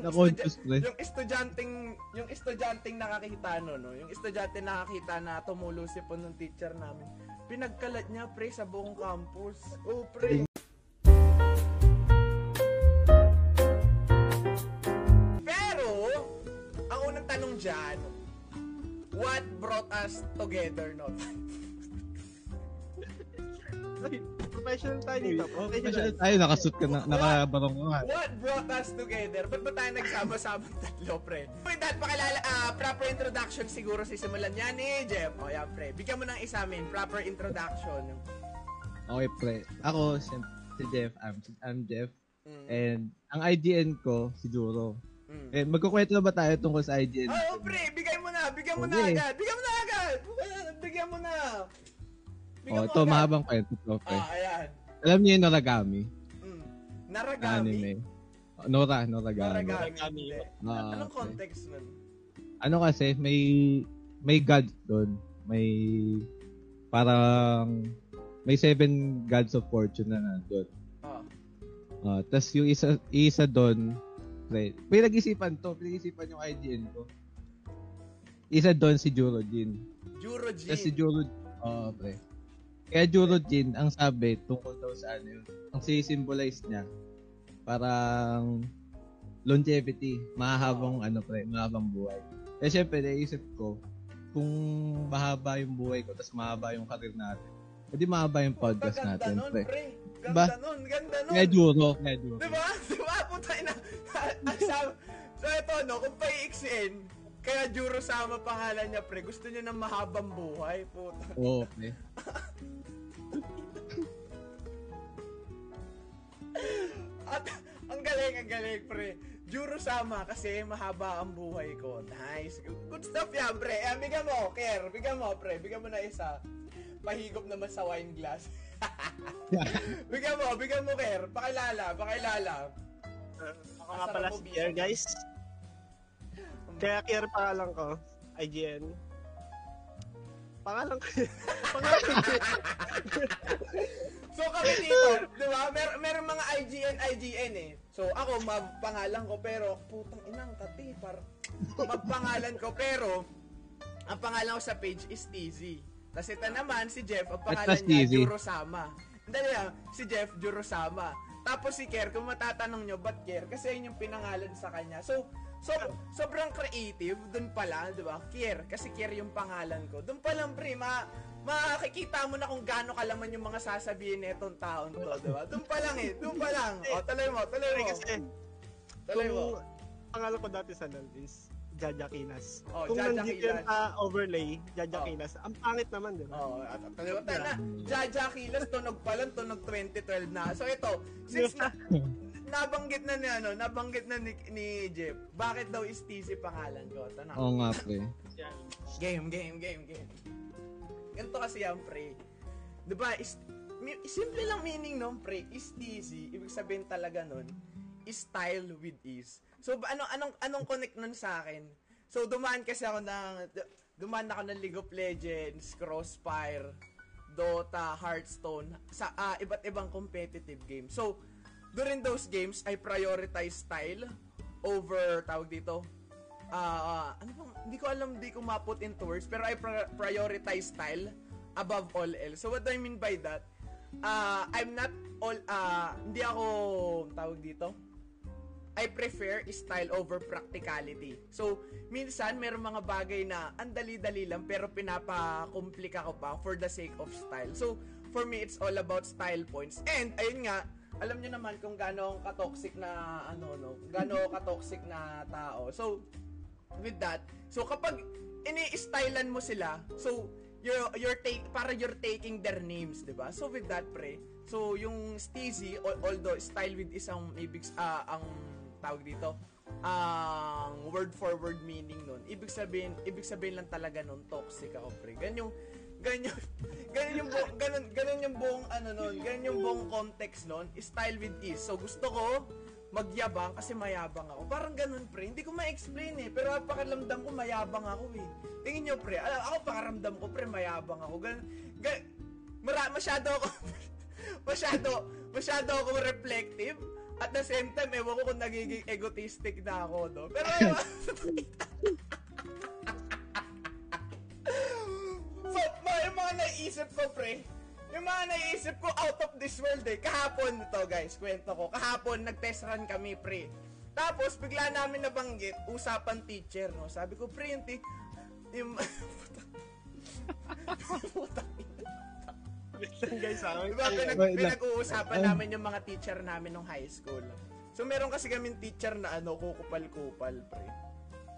yung estudyanteng nakakita no, yung estudyante nakakita na tumulo si po nung teacher namin. Pinagkalat niya pre sa buong campus. Oh pre. Pero ang unang tanong diyan, what brought us together no? Professional tayo dito. Professional tayo, nakasuit ka na, nakabarong ka. What brought us together? Ba't ba tayo nagsama-sama tatlo, pre? With that, pakilala, proper introduction siguro sisimulan niya ni Jeff. O yan, pre. Bigyan mo ng isa min, proper introduction. Okay, pre. Ako, si Jeff. I'm Jeff. Mm. And ang IDN ko, si Juro. Mm. And magkukwento na ba tayo tungkol sa IDN? Oo, pre. Bigyan mo na agad. Oh, ito, mahabang kwento to, pre. Ah, ayan. Alam niyo yung Noragami? Mm. Naragami? Anime. Noragami. Noragami. Anong context nun? Ano kasi, may gods doon. May seven gods of fortune na nandun. Ah. Tapos yung isa doon, pre, pinag-isipan yung IDN ko. Isa doon si Jurojin. Jurojin? Tapos si Jurojin, pre. Kaya Jurojin, ang sabi tungkol daw sa ano yun, ang sisimbolize niya, parang longevity, mahabang buhay. Kaya syempre, naisip ko, kung mahaba yung buhay ko, tapos mahaba yung karir natin, hindi mahaba yung podcast natin. Ganda nun, pre. Ganda nun. Kaya Juro. Diba? Putay na. So ito, no, kung paiiksin, kaya Juro sama pangalan niya, pre. Gusto niya ng mahabang buhay, puta. Oo, pre. At ang galing pre. Juro sama kasi mahaba ang buhay ko. Nice. Good stuff yan, pre. Bigyan mo, pre. Bigyan mo na isa. Pahigop naman sa wine glass. Bigyan mo, Kier. Pakilala. Ako nga pala si Kier, guys. Kaya Kier pangalan ko. IGN. Pangalan ko. So kami dito, di ba? Meron mga IGN eh. So ako, magpangalan ko pero, putang inang tati, parang magpangalan ko pero, ang pangalan ko sa page is TZ. Tapos ito naman, si Jeff, ang pangalan niya, Jurosama. Si Jeff, Jurosama. Tapos si Kier, kung matatanong nyo, ba't Kier? Kasi yun yung pinangalan sa kanya. So, sobrang creative, dun pala, di ba? Kier, kasi Kier yung pangalan ko. Dun palang, pre, makikita mo na kung gaano kalaman yung mga sasabihin na itong taon to, di ba? Dun pa lang. O, tuloy mo. Tuloy mo. Pangalan ko dati sa Nalvis, Jajakinas. Oh, kung nandito yung overlay, Jajakinas, ang pangit naman, di ba? Oo, at tuloy mo. Jajakinas, tunog 2012 na. So, ito, since nabanggit na ni Jeff. Bakit daw is TC pangalan ko? Tanong. Oo nga, pre. Game. Ganito kasi yan, pre. Diba, simple lang meaning nun, pre. Is TC, ibig sabihin talaga nun, is style with ease. So, anong connect nun sa akin? So, dumaan ako ng League of Legends, Crossfire, Dota, Hearthstone, sa iba't ibang competitive games. So, during those games, I prioritize style over, tawag dito, hindi ko ma-put into words, pero I prioritize style above all else. So what do I mean by that? I prefer style over practicality. So, minsan, merong mga bagay na ang dali-dali lang, pero pinapakomplika ko pa for the sake of style. So, for me, it's all about style points. And, ayun nga, alam niyo naman kung gaano ka-toxic na tao. So with that, so kapag ini-stylean mo sila, so you're taking their names, 'di ba? So with that, pre. So yung steezy, although style with isang ibig ang tawag dito, ang word for word meaning nun. Ibig sabihin lang talaga nun toxic ako, pre. Ganun yung buong context nun, style with ease. So gusto ko magyabang kasi mayabang ako. Parang ganun, pre. Hindi ko ma-explain eh, pero napakaramdam ko mayabang ako eh. Tingin nyo, pre. Ako pakaramdam ko, pre, mayabang ako. Masyado ako reflective. At the same time, ewan ko kung nagiging egotistic na ako, no? Pero ewan. So, yung mga naisip ko, pre, yung mga naisip ko out of this world, eh. Kahapon to, guys, kwento ko. Kahapon, nag-test run kami, pre. Tapos, bigla namin nabanggit, usapan teacher, no? Sabi ko, pre, yung teacher, yung... guys, diba, pinag-uusapan namin yung mga teacher namin nung high school. So meron kasi kaming teacher na ano, kukupal-kupal, pre.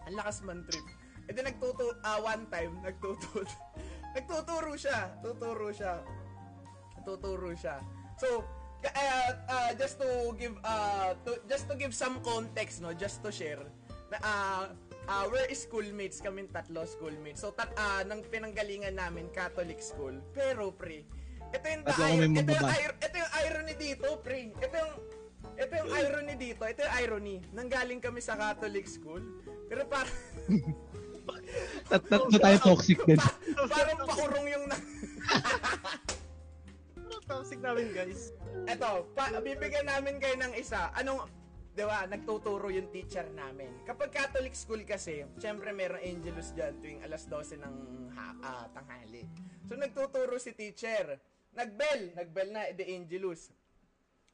Ang lakas man trip. E di one time, nagtuturo siya. So, just to give some context, no, just to share, na, we're schoolmates, kaming tatlo schoolmates. So, nang pinanggalingan namin, Catholic school. Pero, pre, ito yung irony dito, pre. Ito yung irony dito. Ito yung irony. Nanggaling kami sa Catholic school. Pero parang... Tatlo tayo toxic din. Parang paurong yung... Toxic namin, guys. Ito, bibigyan namin kayo ng isa. Anong... Diba, nagtuturo yung teacher namin. Kapag Catholic school kasi, syempre merong Angelus dyan tuwing alas 12 ng tanghali. So, nagtuturo si teacher. Nagbell na, the Angelus.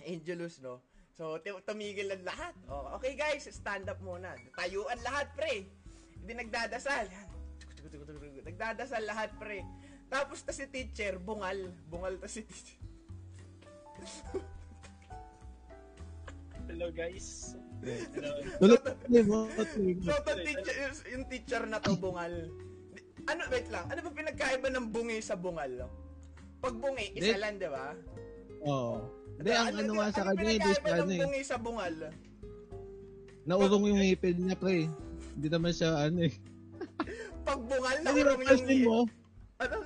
Angelus, no? So, tumigil ang lahat. O, okay, guys, stand up muna. Tayuan lahat, pre. Hindi nagdadasal. Nagdadasal lahat, pre. Tapos, ta si teacher, bungal. Bungal ta si teacher. Hello, guys. So, yung teacher na to, bungal. Ano, wait lang. Ano ba pinagkaiba ng bungi sa bungal? Pag bungi, isa lang, di ba? Oo. Hindi, ang ano nga sa kanya, ano pinagkaiba ng bungi sa bungal? Naurong yung ngipin niya, pre. Hindi naman siya, ano eh. Pag bungal, naurong yung ngipin.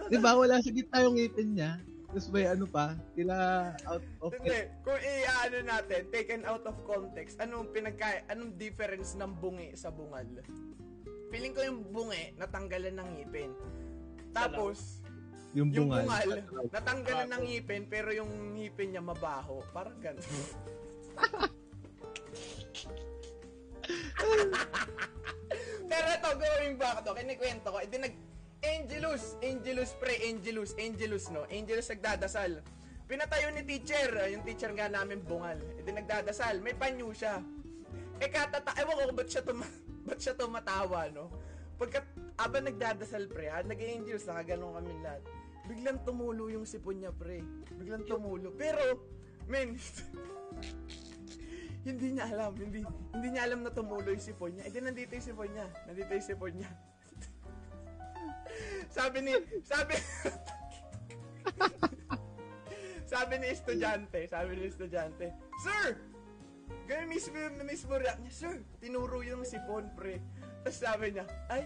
Di ba, wala sigit tayong ngipin niya. Tapos may ano pa, tila out of... Hindi, kung i-ano natin, taken out of context, anong difference ng bungi sa bungal? Feeling ko yung bungi, natanggalan ng ngipin. Tapos, yung bungal, natanggalan ng ngipin, pero yung ngipin niya mabaho. Parang ganun. Pero ito, going back to, kinikwento ko, Angelus, Angelus nagdadasal. Pinatayo ni teacher, yung teacher nga namin bungal. E din nagdadasal, may panyo siya. Ewan ko ba't siya tumatawa, no? Pagkat, aba nagdadasal, pre, ha? Nag-Angelus, nakaganon kami lahat. Biglang tumulo yung sipon niya, pre. Biglang tumulo. Pero, men, hindi niya alam na tumulo yung sipon niya. E din nandito yung sipon niya. Sabi ni estudyante, Sir! Ganyan mismo react niya, Sir, tinuro yung sipon, pre. Tapos sabi niya, ay.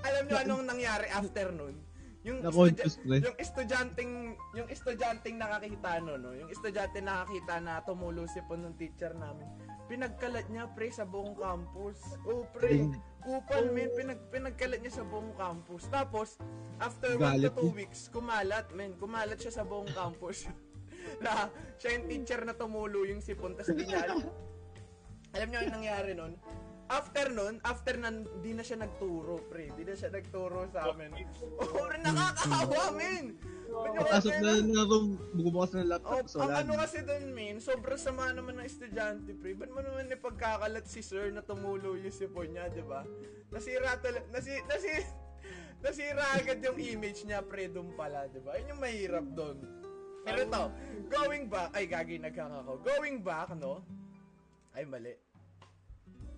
Alam niyo anong nangyari after nun? Yung estudyanteng nakakita nun, no? Yung estudyante nakakita na tumulo sipon ng teacher namin. Pinagkalat niya, pre, sa buong campus. Oh, pre. Kupal, men. Pinagkalat niya sa buong campus. Tapos, after 1 to 2 weeks, kumalat, men. Kumalat siya sa buong campus. Na, siya yung teacher na tumulo yung sipon. Tapos, di niya alam. Alam niyo yung nangyari nun? After nun, di na siya nagturo, pre. Di na siya nagturo sa amin. Oh, nakakaawa, men. Patasok na naroon, bukas na laptop. Oh, ang ano kasi doon, min, sobrang sama naman ng estudyante, pre. Ba't mo naman ipagkakalat si Sir na tumulo yung sipon niya, diba? Nasira agad yung image niya, pre, doon pala, diba? Yun yung mahirap doon. Pero ito, going back, no? Ay, mali.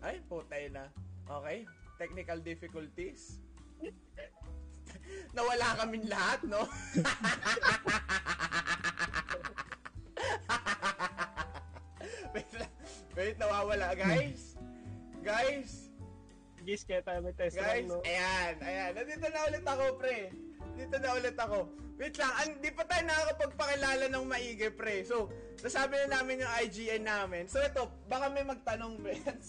Ay, putay na. Okay, technical difficulties. Nawala kaming lahat, no? wait, nawawala, guys. Guys, kaya tayo may test lang, no? Ayan. Nandito na ulit ako, pre. Wait lang, hindi pa tayo nakakapagpakilala ng maigi, pre. So, nasabi na namin yung IGN namin. So, ito, baka may magtanong, pre. Ang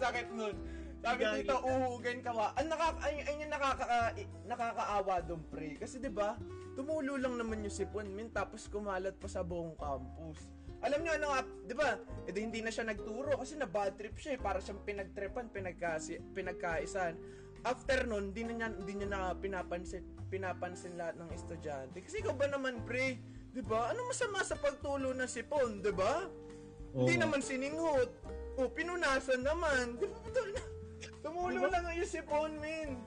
sakit nun. Sabi dito, uhugan ka ba? Ang nakakaawa doon, pre. Kasi diba, tumulo lang naman yung sipon, min, tapos kumalat pa sa buong campus. Alam niyo ano nga, di ba? Edo hindi na siya nagturo kasi na bad trip siya eh. Para siyang pinagtripan, pinagkaisan. After nun, di na niya na pinapansin lahat ng estudyante. Kasi ikaw ba naman, pre? Di ba? Ano masama sa pagtulo ng sipon, di ba? Oh. Hindi naman sininghot. O, pinunasan naman. Di ba? Tumulo lang yung sipon, min.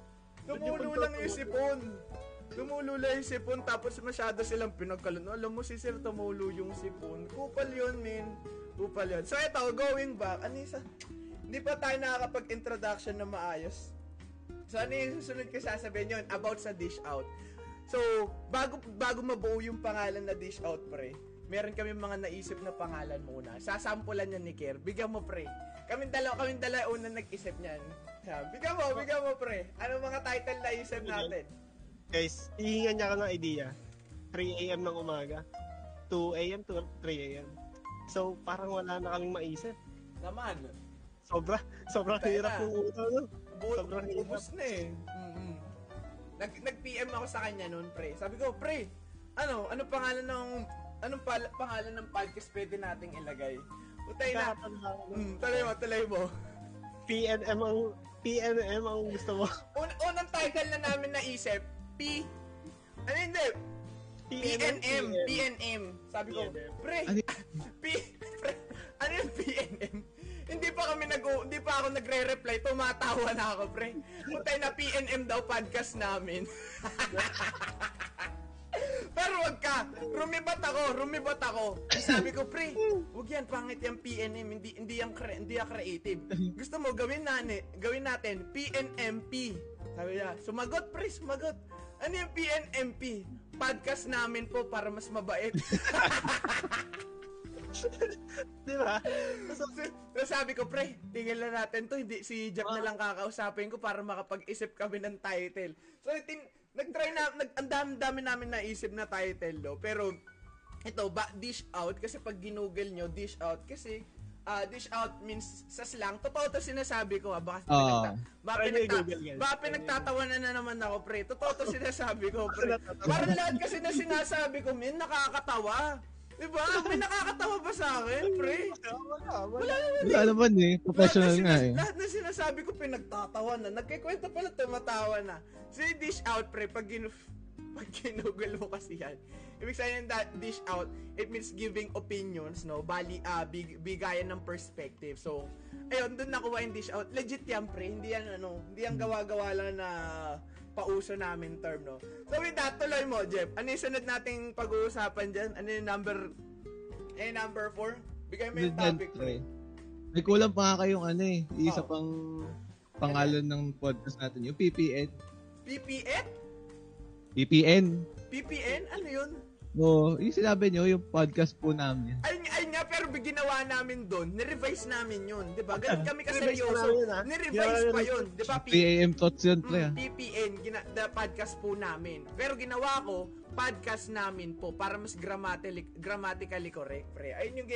Tumulo lang yung sipon, tapos masyado silang pinagkalano. Alam mo si Sir, tumulo yung sipon. Kupal yun, min. Kupal yun. So, ito, going back. Anisa, hindi pa tayo nakakapag-introduction na maayos. So, ano yung susunod ko sasabihin yun? About sa dish out. So, bago mabuo yung pangalan na dish out, pre, meron kami mga naisip na pangalan muna. Sasampulan yan ni Kier. Bigyan mo, pre. Kaming dalawa una nag-isip niyan. Bigyan mo, pre. Anong mga title na isip natin? Guys, hihingan niya ka ng idea. 3 a.m. ng umaga. 2 a.m. to 3 a.m. So, parang wala na kaming maisip. Naman. Sobrang hirap yung ulo. Sobrang hirap. Ubus na eh. Mm-hmm. Nag-PM ako sa kanya noon, pre. Sabi ko, pre, anong pangalan ng podcast pwede nating ilagay? Utay na. Talay mo. PNM ang gusto mo. Unang title na namin naisip, PNM. Sabi ko, pre, ano yung PNM? Hindi pa ako nagre-reply, tumatawa na ako, pre. Utay na PNM daw podcast namin. Pero wag ka, rumibat ako. Sabi ko, pre, wag yan, pangit yung PNM, hindi yan creative. Gusto mo gawin natin PNMP. Sabi niya, sumagot. Ano yung PNMP? Podcast namin po para mas mabait. Diba? So, sabi ko, pre, tingin na natin to, hindi si Jeff na lang kakausapin ko para makapag-isip kami ng title. So, ang dami namin naisip na title, no? Pero, ito, dish out, kasi pag ginugol nyo, dish out, kasi, dish out means, sa slang, totoo to sinasabi ko, baka pinagtatawanan na naman ako, pre, totoo to sinasabi ko, pre. Parang lahat kasi na sinasabi ko, min, nakakatawa. Diba? May nakakatawa ba sa akin, pre? Wala naman eh. Professional nga eh. Lahat na sinasabi ko pinagtatawa na. Nagkikwento pala, tumatawa na. So dish out, pre, pag ginugol mo kasi yan. Ibig sabihin that dish out, it means giving opinions, no? Bali, bigayan ng perspective. So, ayun, dun nakuha yung dish out. Legit yan, pre. Hindi yan gawa-gawa lang na pauso namin term, no? So with that, tuloy mo, Jeff. Ano yung sunod nating pag-uusapan dyan? Ano yung number 4? Bigay mo yung topic, pre. May kulang pa nga kayong ano eh. Isa pang pangalan ng podcast natin. Yung PPN. PPN? PPN. PPN? Ano yun? Oo. Yung sinabi nyo, yung podcast po namin. Ayun nga, pero ginawa namin doon. Nirevise namin yun. Diba? Ganun kami kaseryoso. Nirevise pa yun. Diba? PAM thoughts yun, pre. PPN, the podcast po namin. Pero ginawa ko, podcast namin po para mas grammatically correct, pre. Ayun yung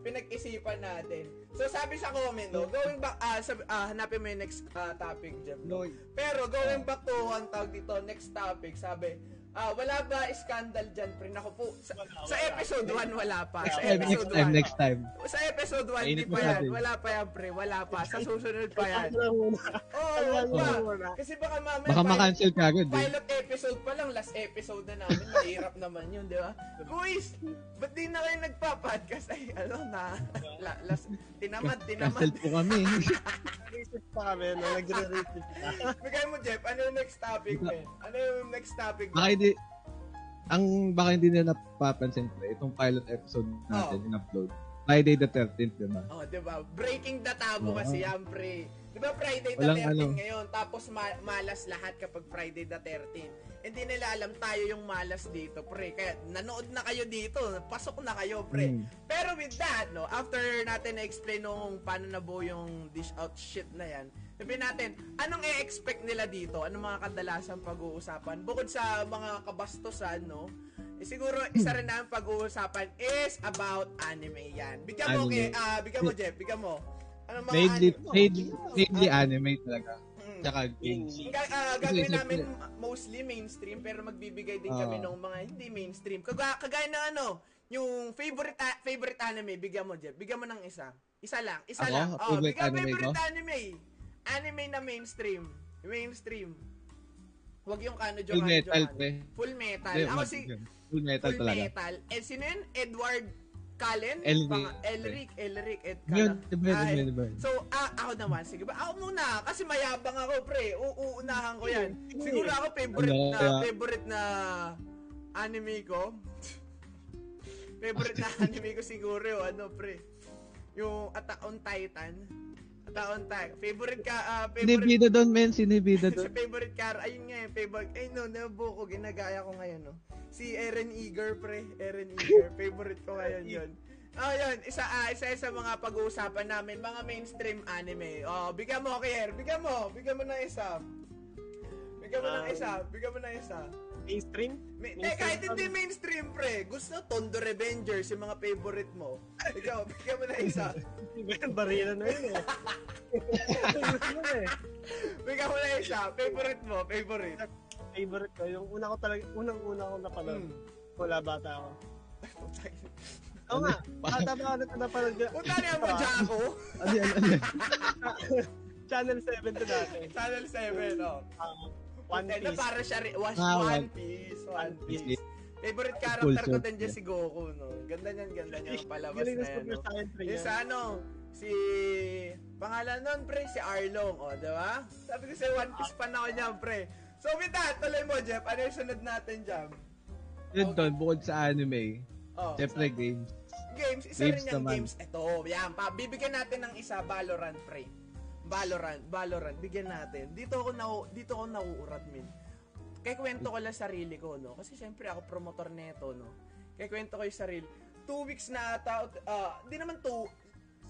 pinag-isipan natin. So, sabi sa comment, no? Going back, hanapin mo yung next topic, Jeff. No? Pero going back to one tawag dito, next topic, sabi, wala ba scandal dyan, pre? Naku po, sa episode 1 wala pa. Sa episode 1 next time. Sa episode 1 hindi pa yan. Wala pa yan, pre. Wala pa. Sa susunod pa yan. Wala pa. Kasi baka mamaya makancel ka agad. Pilot episode pa lang, last episode na namin. Mahirap naman yun, di ba? Guys, ba't di na kayo nagpa-podcast? Ay, tinamad. Cancel po kami. Nag-research pa kami. Nag-research pa. Bigay mo, Jeff, ano yung next topic, man? Ano yung next topic, man? Baka hindi na napapansin, pre, itong pilot episode natin in-upload. Friday the 13th, diba? Diba? Breaking the taboo kasi yan, pre. Diba Friday the 13th ngayon, tapos malas lahat kapag Friday the 13th. Hindi nila alam tayo yung malas dito, pre. Kaya nanood na kayo dito, pasok na kayo, pre. Pero with that, no, after natin na-explain nung paano nabuo yung dish out shit na yan, sabihin natin, anong i-expect nila dito? Anong mga kadalasang pag-uusapan? Bukod sa mga kabastusan, no? Eh, siguro, isa rin namin pag-uusapan is about anime yan. Bigyan mo, Jeff. Bigyan mo. Ano mga anime? Mainly anime talaga. Gagawin namin mostly mainstream, pero magbibigay din kami ng mga hindi mainstream. Kagaya ng ano, yung favorite anime, bigyan mo, Jeff. Bigyan mo ng isa. Isa lang. Isa lang. Oh, bigyan favorite anime. Anime na mainstream. Mainstream. Huwag yung Full Metal. Ako si... Full Metal talaga. Full Metal. Eh, sino yun? Edward... Kalen? Elric. So, ako naman. Sige ba? Ako muna. Kasi mayabang ako, pre. Uunahan ko yan. Siguro ako favorite na anime ko. Favorite na anime ko siguro yung ano, pre. Yung Attack on Titan. Favorite ka, Sinibida doon, men. Favorite car. Ayun nga yung favorite. Ay, no, nabuo ko. Ginagaya ko ngayon, no. Si Eren Yeager, pre. Eren Yeager. Favorite ko ngayon yun. Oh, yun. Isa sa mga pag-uusapan namin. Mga mainstream anime. Oh, bigyan mo, Kier. Bigyan mo. Bigyan mo ng isa. Mainstream? Kahit hindi mainstream, pre. Gusto, Tondo Revengers, yung mga favorite mo. Ikaw, bigyan mo na isa. Barila na yun, eh. Bigyan mo na isa. Favorite mo, favorite ko. Yung una ko talaga, unang-una ko napanood. Wala, bata ako. Oo nga, bata pa ako napanood. Punta niya mo, Jaco. Channel 7 to dati. Channel 7, oh. One Piece. Na para siya One Piece. Favorite character ko din dyan si Goku, no? Ganda niyan palabas na yan, no? Yung sa ano, si... Pangalan nun, pre, si Arlong, o, diba? Sabi ko sa'yo, One Piece fan ako niyan, pre. So, with that, tuloy mo, Jeff. Ano yung sunod natin dyan? Yun doon, bukod sa anime. Siyempre, games. Isa rin yung games. Eto, yan. Bibigyan natin ng isa, Valorant, pre. Valorant, bigyan natin. Dito ako nauurat, min. Kaya kwento ko lang sarili ko, no? Kasi syempre ako promotor neto, no? Kaya kwento ko yung sarili. 2 weeks na ata, di naman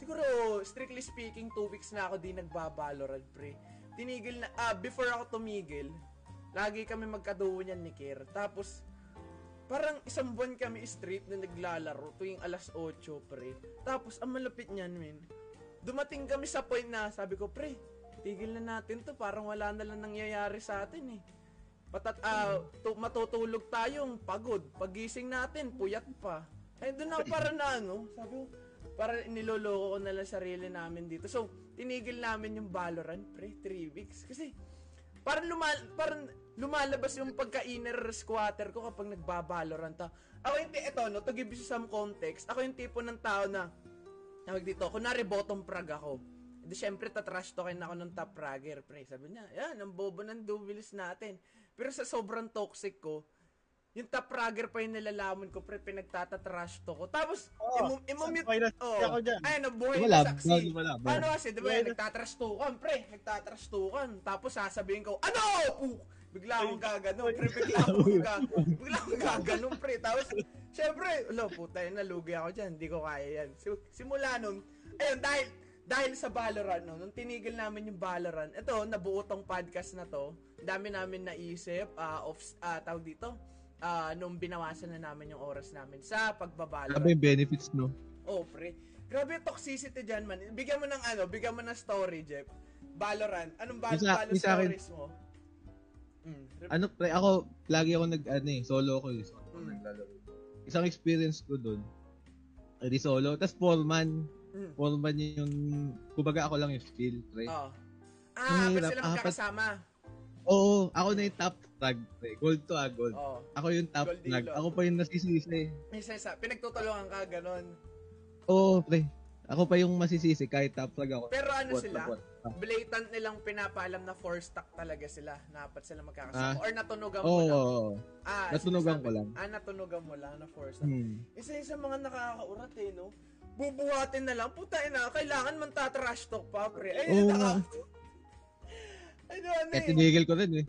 siguro, strictly speaking, 2 weeks na ako di nagba-Valorant, pre. Tinigil na, before ako tumigil, lagi kami magkaduo niyan ni Kier. Tapos, parang isang buwan kami straight na naglalaro tuwing alas 8, pre. Tapos, ang malapit niyan, min. Dumating kami sa point na sabi ko, pre, tigil na natin to, parang wala na lang nangyayari sa atin, eh. Matutulog tayong pagod. Pagising natin, puyat pa. Eh, doon ako parang na, ano, sabi ko, parang niloloko ko na lang sarili namin dito. So, tinigil namin yung Valorant, pre, 3 weeks. Kasi, parang lumalabas yung pagka-inner squatter ko kapag nagbabalorant. Ako yung, eto, no, to give you some context, ako yung tipo ng tao na, tawag dito, kunwari bottom frag ako. Di syempre tatrash token ako ng top fragger, pre. Sabi niya, yan, ang bobo ng dubilis natin. Pero sa sobrang toxic ko, yung top fragger pa yung nilalaman ko, pre, pinagtatatrash to ko. Tapos, imumute. Ayun, nabuhay na saksi. Ano kasi, diba, nagtatrash token, pre. Nagtatrash token. Tapos sasabihin ko, ano? Bigla akong gaganong, pre. Bigla akong gaganong, pre. Tapos, siyempre, ulo, puta yun, nalugi ako dyan, hindi ko kaya yan. Simula nun, ayun, dahil sa Valorant, no, nung tinigil namin yung Valorant, eto, nabuo tong podcast na to, dami namin naisip, tawag dito, nung binawasan na namin yung oras namin sa pagbabalorant. Grabe yung benefits, no? Oh, pre. Grabe yung toxicity dyan, man. Bigyan mo ng story, Jeff. Valorant. Anong Valorant stories mo? Ano, pre, ako, lagi ako solo ko, naglalaro. Isang experience ko doon, edi solo, tas foreman yung, kumbaga ako lang yung field, pre. Ba't sila magkakasama? Oo, ako na yung top frag, pre. Gold. Ako yung top frag, ako pa yung nasisisi. Pinagtutulungan ka, ganon? Oo, pre. Ako pa yung masisisi kahit top frag ako. Pero ano sila? Blatant nilang pinapaalam na 4-stack talaga sila. Dapat sila magkakasama. Or natunugan mo lang. Oo. Natunugan ko lang. Natunugan mo lang na 4-stack. Isa-isa mga nakakaurat, eh, no? Bubuhatin na lang. Puta, na. Kailangan man tatrash talk pa, pre. Ayun, eh. Tinigil ko rin, eh.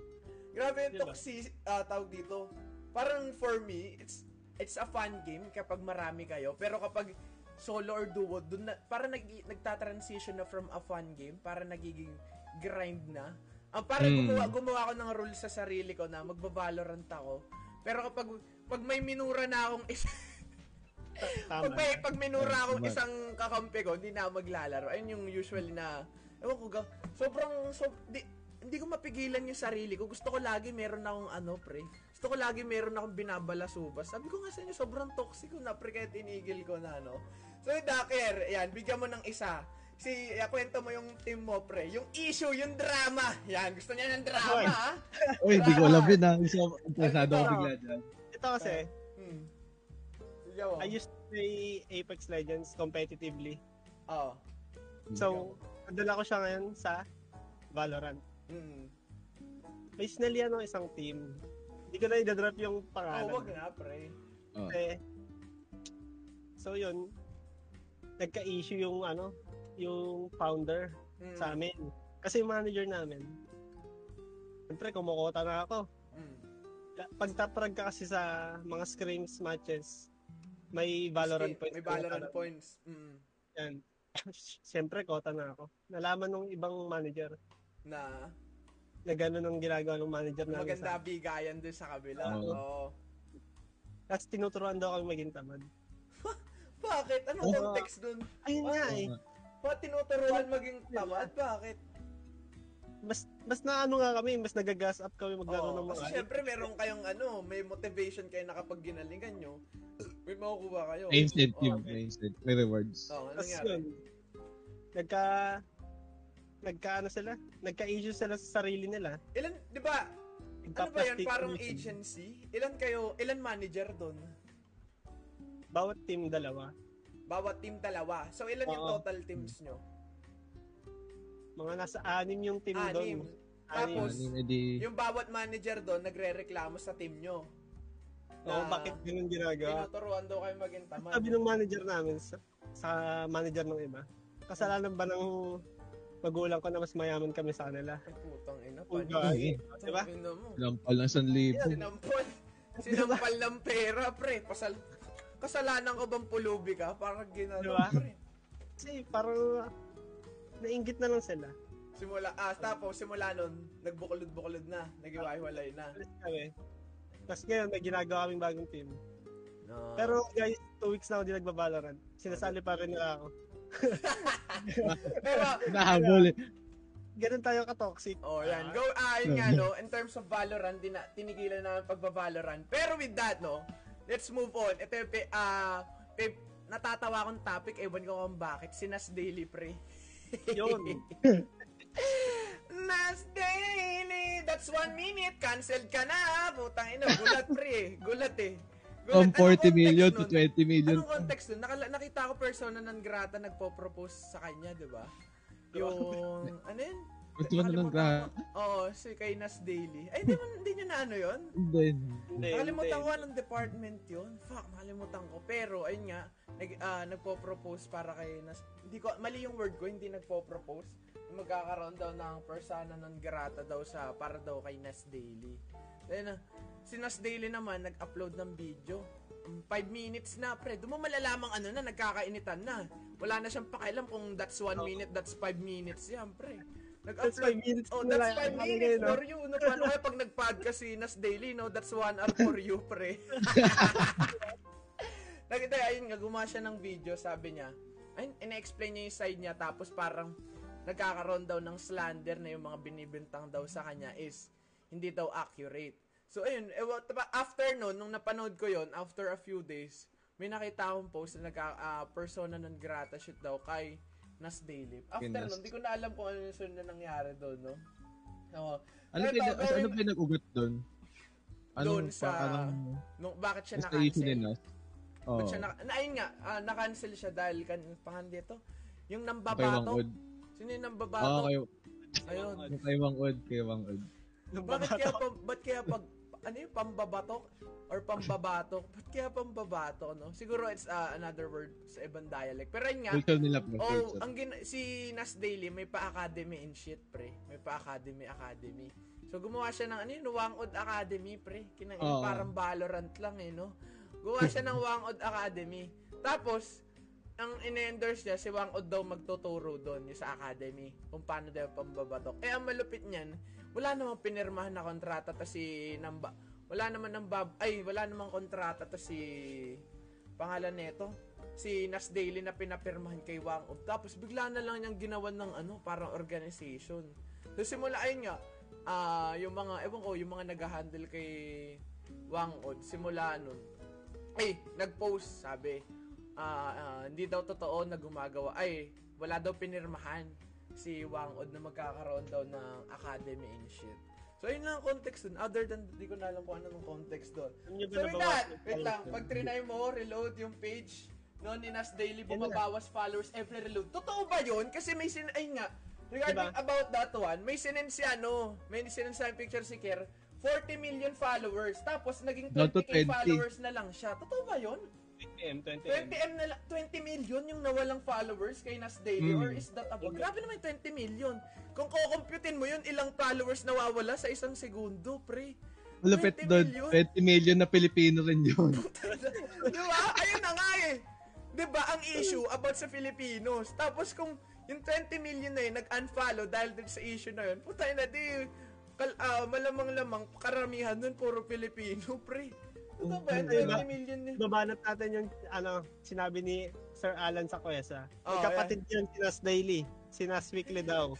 Grabe yung toxic, tawag dito. Parang for me, it's a fun game kapag marami kayo. Pero kapag solo or duo, para nagtatransition na from a fun game, para nagiging grind na. Para gumawa ko ng rule sa sarili ko na magbabalorant ako. Pero pag may minura na akong isang kakampi ko, hindi na maglalaro. Ayun yung usual na, ewan ko, sobrang, hindi ko mapigilan yung sarili ko. Gusto ko lagi meron akong ano, pre. Gusto ko lagi meron akong binabalasubas. Sabi ko nga sa inyo, sobrang toxic ko na, pre, kahit inigil ko na, no? So, Daker, yan, bigyan mo ng isa. Si, kwento mo yung team mo, pre. Yung issue, yung drama. Yan, gusto niya ng drama, ha? Uy, hindi ko alam yun, ha? Interesado ko bigla dyan. Ito kasi, I used to play Apex Legends competitively. Oo. So, nadala ko siya ngayon sa Valorant. May sinalihan ng isang team. Hindi ko na idadrop yung pangalan. Wag na, pre. So, yun. Nagka-issue yung, ano, yung founder sa amin. Kasi yung manager namin, siyempre, kumukota na ako. Pagtaprag ka kasi sa mga scrims matches, may Valorant points. May Valorant points. Yan. Siyempre, kota na ako. Nalaman nung ibang manager na gano'n ang ginagawa ng manager namin. Maganda bigayan doon sa kabila. Tapos tinuturuan daw ako maging tamad. Bakit? Anong context doon? Ayun nga eh. Ba't tinuturuan maging tamad? Bakit? Mas na ano nga kami, mas nagagas up kami maglaro ng mga. Kasi syempre meron kayong ano, may motivation kayo na kapag ginalingan nyo, may makukuha kayo. Incentive, may rewards. Tapos yun, nagka-issue sila sa sarili nila. Ilan, di ba, ano ba yun, parang agency? Ilan kayo, ilan manager doon? Bawat team dalawa. Bawat team dalawa. So, ilan yung total teams nyo? Mga nasa 6 yung team doon. Tapos, yung bawat manager doon, nagre-reklamo sa team nyo. Oo, bakit ganun ginagawa? Tinuturuan daw kayo maging tamad. Sabi ng manager namin sa manager ng iba, kasalanan ba ng magulang ko na mas mayaman kami sa kanila. Ay, putang ina. Diba? Sinampal ng 1,000. Sinampal ng pera, pre. Kasalanan ko bang pulubi ka? Parang ginagawa, pre. Kasi parang nainggit na lang sila. Simula nun, nagbukulod-bukulod na. Nag-iwahiwalay na. Tapos ngayon, may ginagawa kaming bagong team. Pero guys, 2 weeks na ako di nagbabalorant. Sinasali pa rin na ako. Nahabol eh. Ganun tayo ka-toxic. Yan. Go, ayun nga, no. In terms of Valorant, tinigilan namin pagbabalorant. Pero with that, no, let's move on. Ito yung, natatawa akong topic. Ewan ko kung bakit. Si Nas Daily, pre. Yun. Nas Daily! That's 1 minute. Canceled ka na. Putang ina. Gulat, pre. Gulat, eh. From 40 million to 20 million. Anong context nun? Nakita ko persona non grata nagpo-propose sa kanya, di ba? Yung, ano yun? Persona non grata? Oo, si kay Nas Daily. Ay, hindi nyo na ano yun? Hindi. Nakalimutan ko anong department yun. Fuck, nakalimutan ko. Pero, ayun nga, nagpo-propose para kay Nas. Mali yung word ko, hindi nagpo-propose. Magkakaroon daw ng persona non grata daw sa, para daw kay Nas Daily. Ayun na. Si Nas Daily naman, nag-upload ng video. 5 minutes na, pre. Doon mo malalaman ano na, nagkakainitan na. Wala na siyang pakialam kung that's 1 minute, that's 5 minutes. Yan, pre. That's 5 minutes. That's 5 minutes for you. No, paano kaya pag nag-podcast si Nas Daily, no? That's 1 hour for you, pre. Nakita, ayun nga, gumawa siya ng video, sabi niya. Ayun, ina-explain niya yung side niya, tapos parang nagkakaroon daw ng slander na yung mga binibintang daw sa kanya is hindi daw accurate. So, ayun, after nun, nung napanood ko yon, after a few days, may nakita akong post na persona non grata shit daw kay Nas Daily. After nun, di ko na alam kung ano yung sunod na nangyari doon, no? Ano pinag-ugot doon? Doon sa, bakit siya na-cancel? Ayun nga, na-cancel siya dahil, pahan dito, yung nambabato. Sino yung nambabato? Ayun. Kay Whang-od, Bakit kaya pag ano yung pambabatok or pambabatok? Ba't kaya pambabatok, no? Siguro it's another word sa ibang dialect. Pero yun nga, si Nas Daily may pa-academy and shit, pre. May pa-academy. So gumawa siya ng ano yun, Whang-od Academy, pre. Parang Valorant lang eh, no? Gumawa siya ng Whang-od Academy. Tapos, ang in-endorse niya, si Whang-od daw magtuturo doon sa academy kung paano daw pambabatok. Eh, ang malupit niyan, wala namang pinirmahan na kontrata ta si Namba. Wala namang kontrata ta si pangalan nito. Si Nas Daily na pinapirmahan kay Whang-od. Tapos bigla na lang niyang ginawan ng ano, parang organization. So simula ayun nga, yung mga ewan ko, yung mga nag-handle kay Whang-od simula nun. Ay, nag-post, sabi, hindi daw totoo na gumagawa. Ay, wala daw pinirmahan si Whang-od na magkakaroon daw ng academy and shit. So, yun lang context dun. Other than, di ko na alam kung ano ng context dun. So, yun na. Wait lang. Pag trinay mo, reload yung page, noon ni Nas Daily, bumabawas followers every reload. Totoo ba yun? Kasi may sin... Ay nga. Regarding about that one, may sinin si ano, may sinin sa picture si Kier, 40 million followers. Tapos, naging 20k followers na lang siya. Totoo ba yun? 20M na lang. 20 million yung nawalang followers kay Nas Daily or is that about? Grabe naman 20 million. Kung kukumputin mo yun, ilang followers nawawala sa isang segundo, pre. 20 million. 20 million na Pilipino rin yun. Diba? Ayun na nga eh. Diba ang issue about sa Filipinos? Tapos kung yung 20 million na yun nag-unfollow dahil din sa issue na yun, putay na di, malamang-lamang karamihan nun puro Pilipino, pre. Ito ba? 20 million eh. Babanat natin yung ano, sinabi ni Sir Alan sa Kwesa. Oh, kapatid yun si Nas Daily. Si Nas Weekly daw.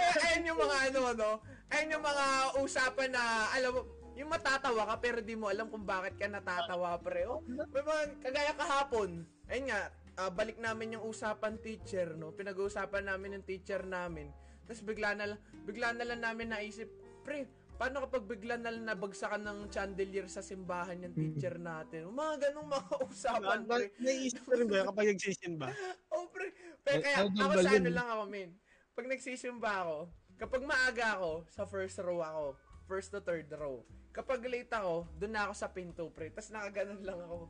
Ayun yung mga ano, no? Ayun yung mga usapan na, alam mo, yung matatawa ka pero di mo alam kung bakit ka natatawa, pre. Oh, may mga, kagaya kahapon, ayun nga, balik namin yung usapan teacher, no? Pinag-uusapan namin yung teacher namin. Tapos bigla na lang namin naisip, pre, paano kapag bigla na lang nabagsakan ng chandelier sa simbahan yung teacher natin? Mga ganong mga usapan, pre. Naisip ko rin ba kapag nagsisimba? Oh, pre. Pero kaya ako sa ano lang ako, min. Pag nagsisimba ako, kapag maaga ako, sa first row ako. First to third row. Kapag late ako, doon na ako sa pinto, pre. Tapos nakaganon lang ako.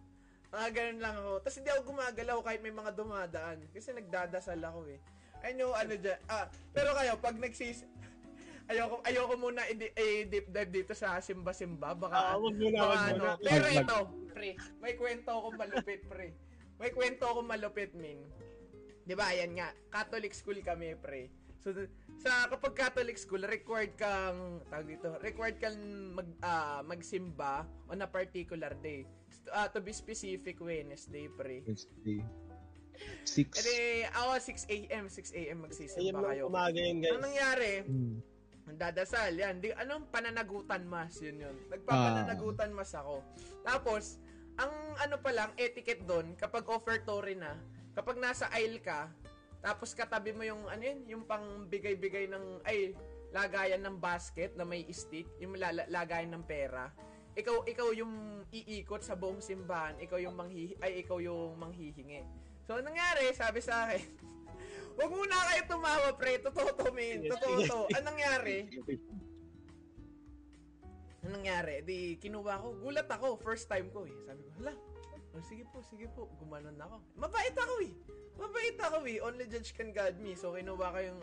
Tapos hindi ako gumagalaw kahit may mga dumadaan. Kasi nagdadasal ako, eh. I know, ano dyan. Pero kayo, pag nagsisimba... Ayoko muna i-deep dive dito sa simba-simba. Baka ano. Pero ito, pre, may kwento akong malupit, pre. May kwento akong malupit, min. Diba, ayan nga, Catholic school kami, pre. So, sa kapag Catholic school, required kang magsimba on a particular day. To be specific, Wednesday, pre. Wednesday. 6. Kasi ako, 6 a.m. magsisimba kayo. Anong nangyari? Dadasal, yan. Anong pananagutan mas, yun. Nagpapananagutan mas ako. Tapos, ang ano palang, etiquette doon, kapag offertory na, kapag nasa aisle ka, tapos katabi mo yung, ano yun, yung pang bigay-bigay ng, ay, lagayan ng basket na may stick, yung lagayan ng pera. Ikaw yung iikot sa buong simbahan, ikaw yung manghihingi. So, nangyari, sabi sa akin, huwag muna kayo tumawa, pre. Totoo, men. Totoo. Anong nangyari? Di, kinuha ko. Gulat ako. First time ko, eh. Sabi ko, hala. Oh, sige po. Gumanon ako. Mabait ako, eh. Only judge can God me. So, kinuha ko yung,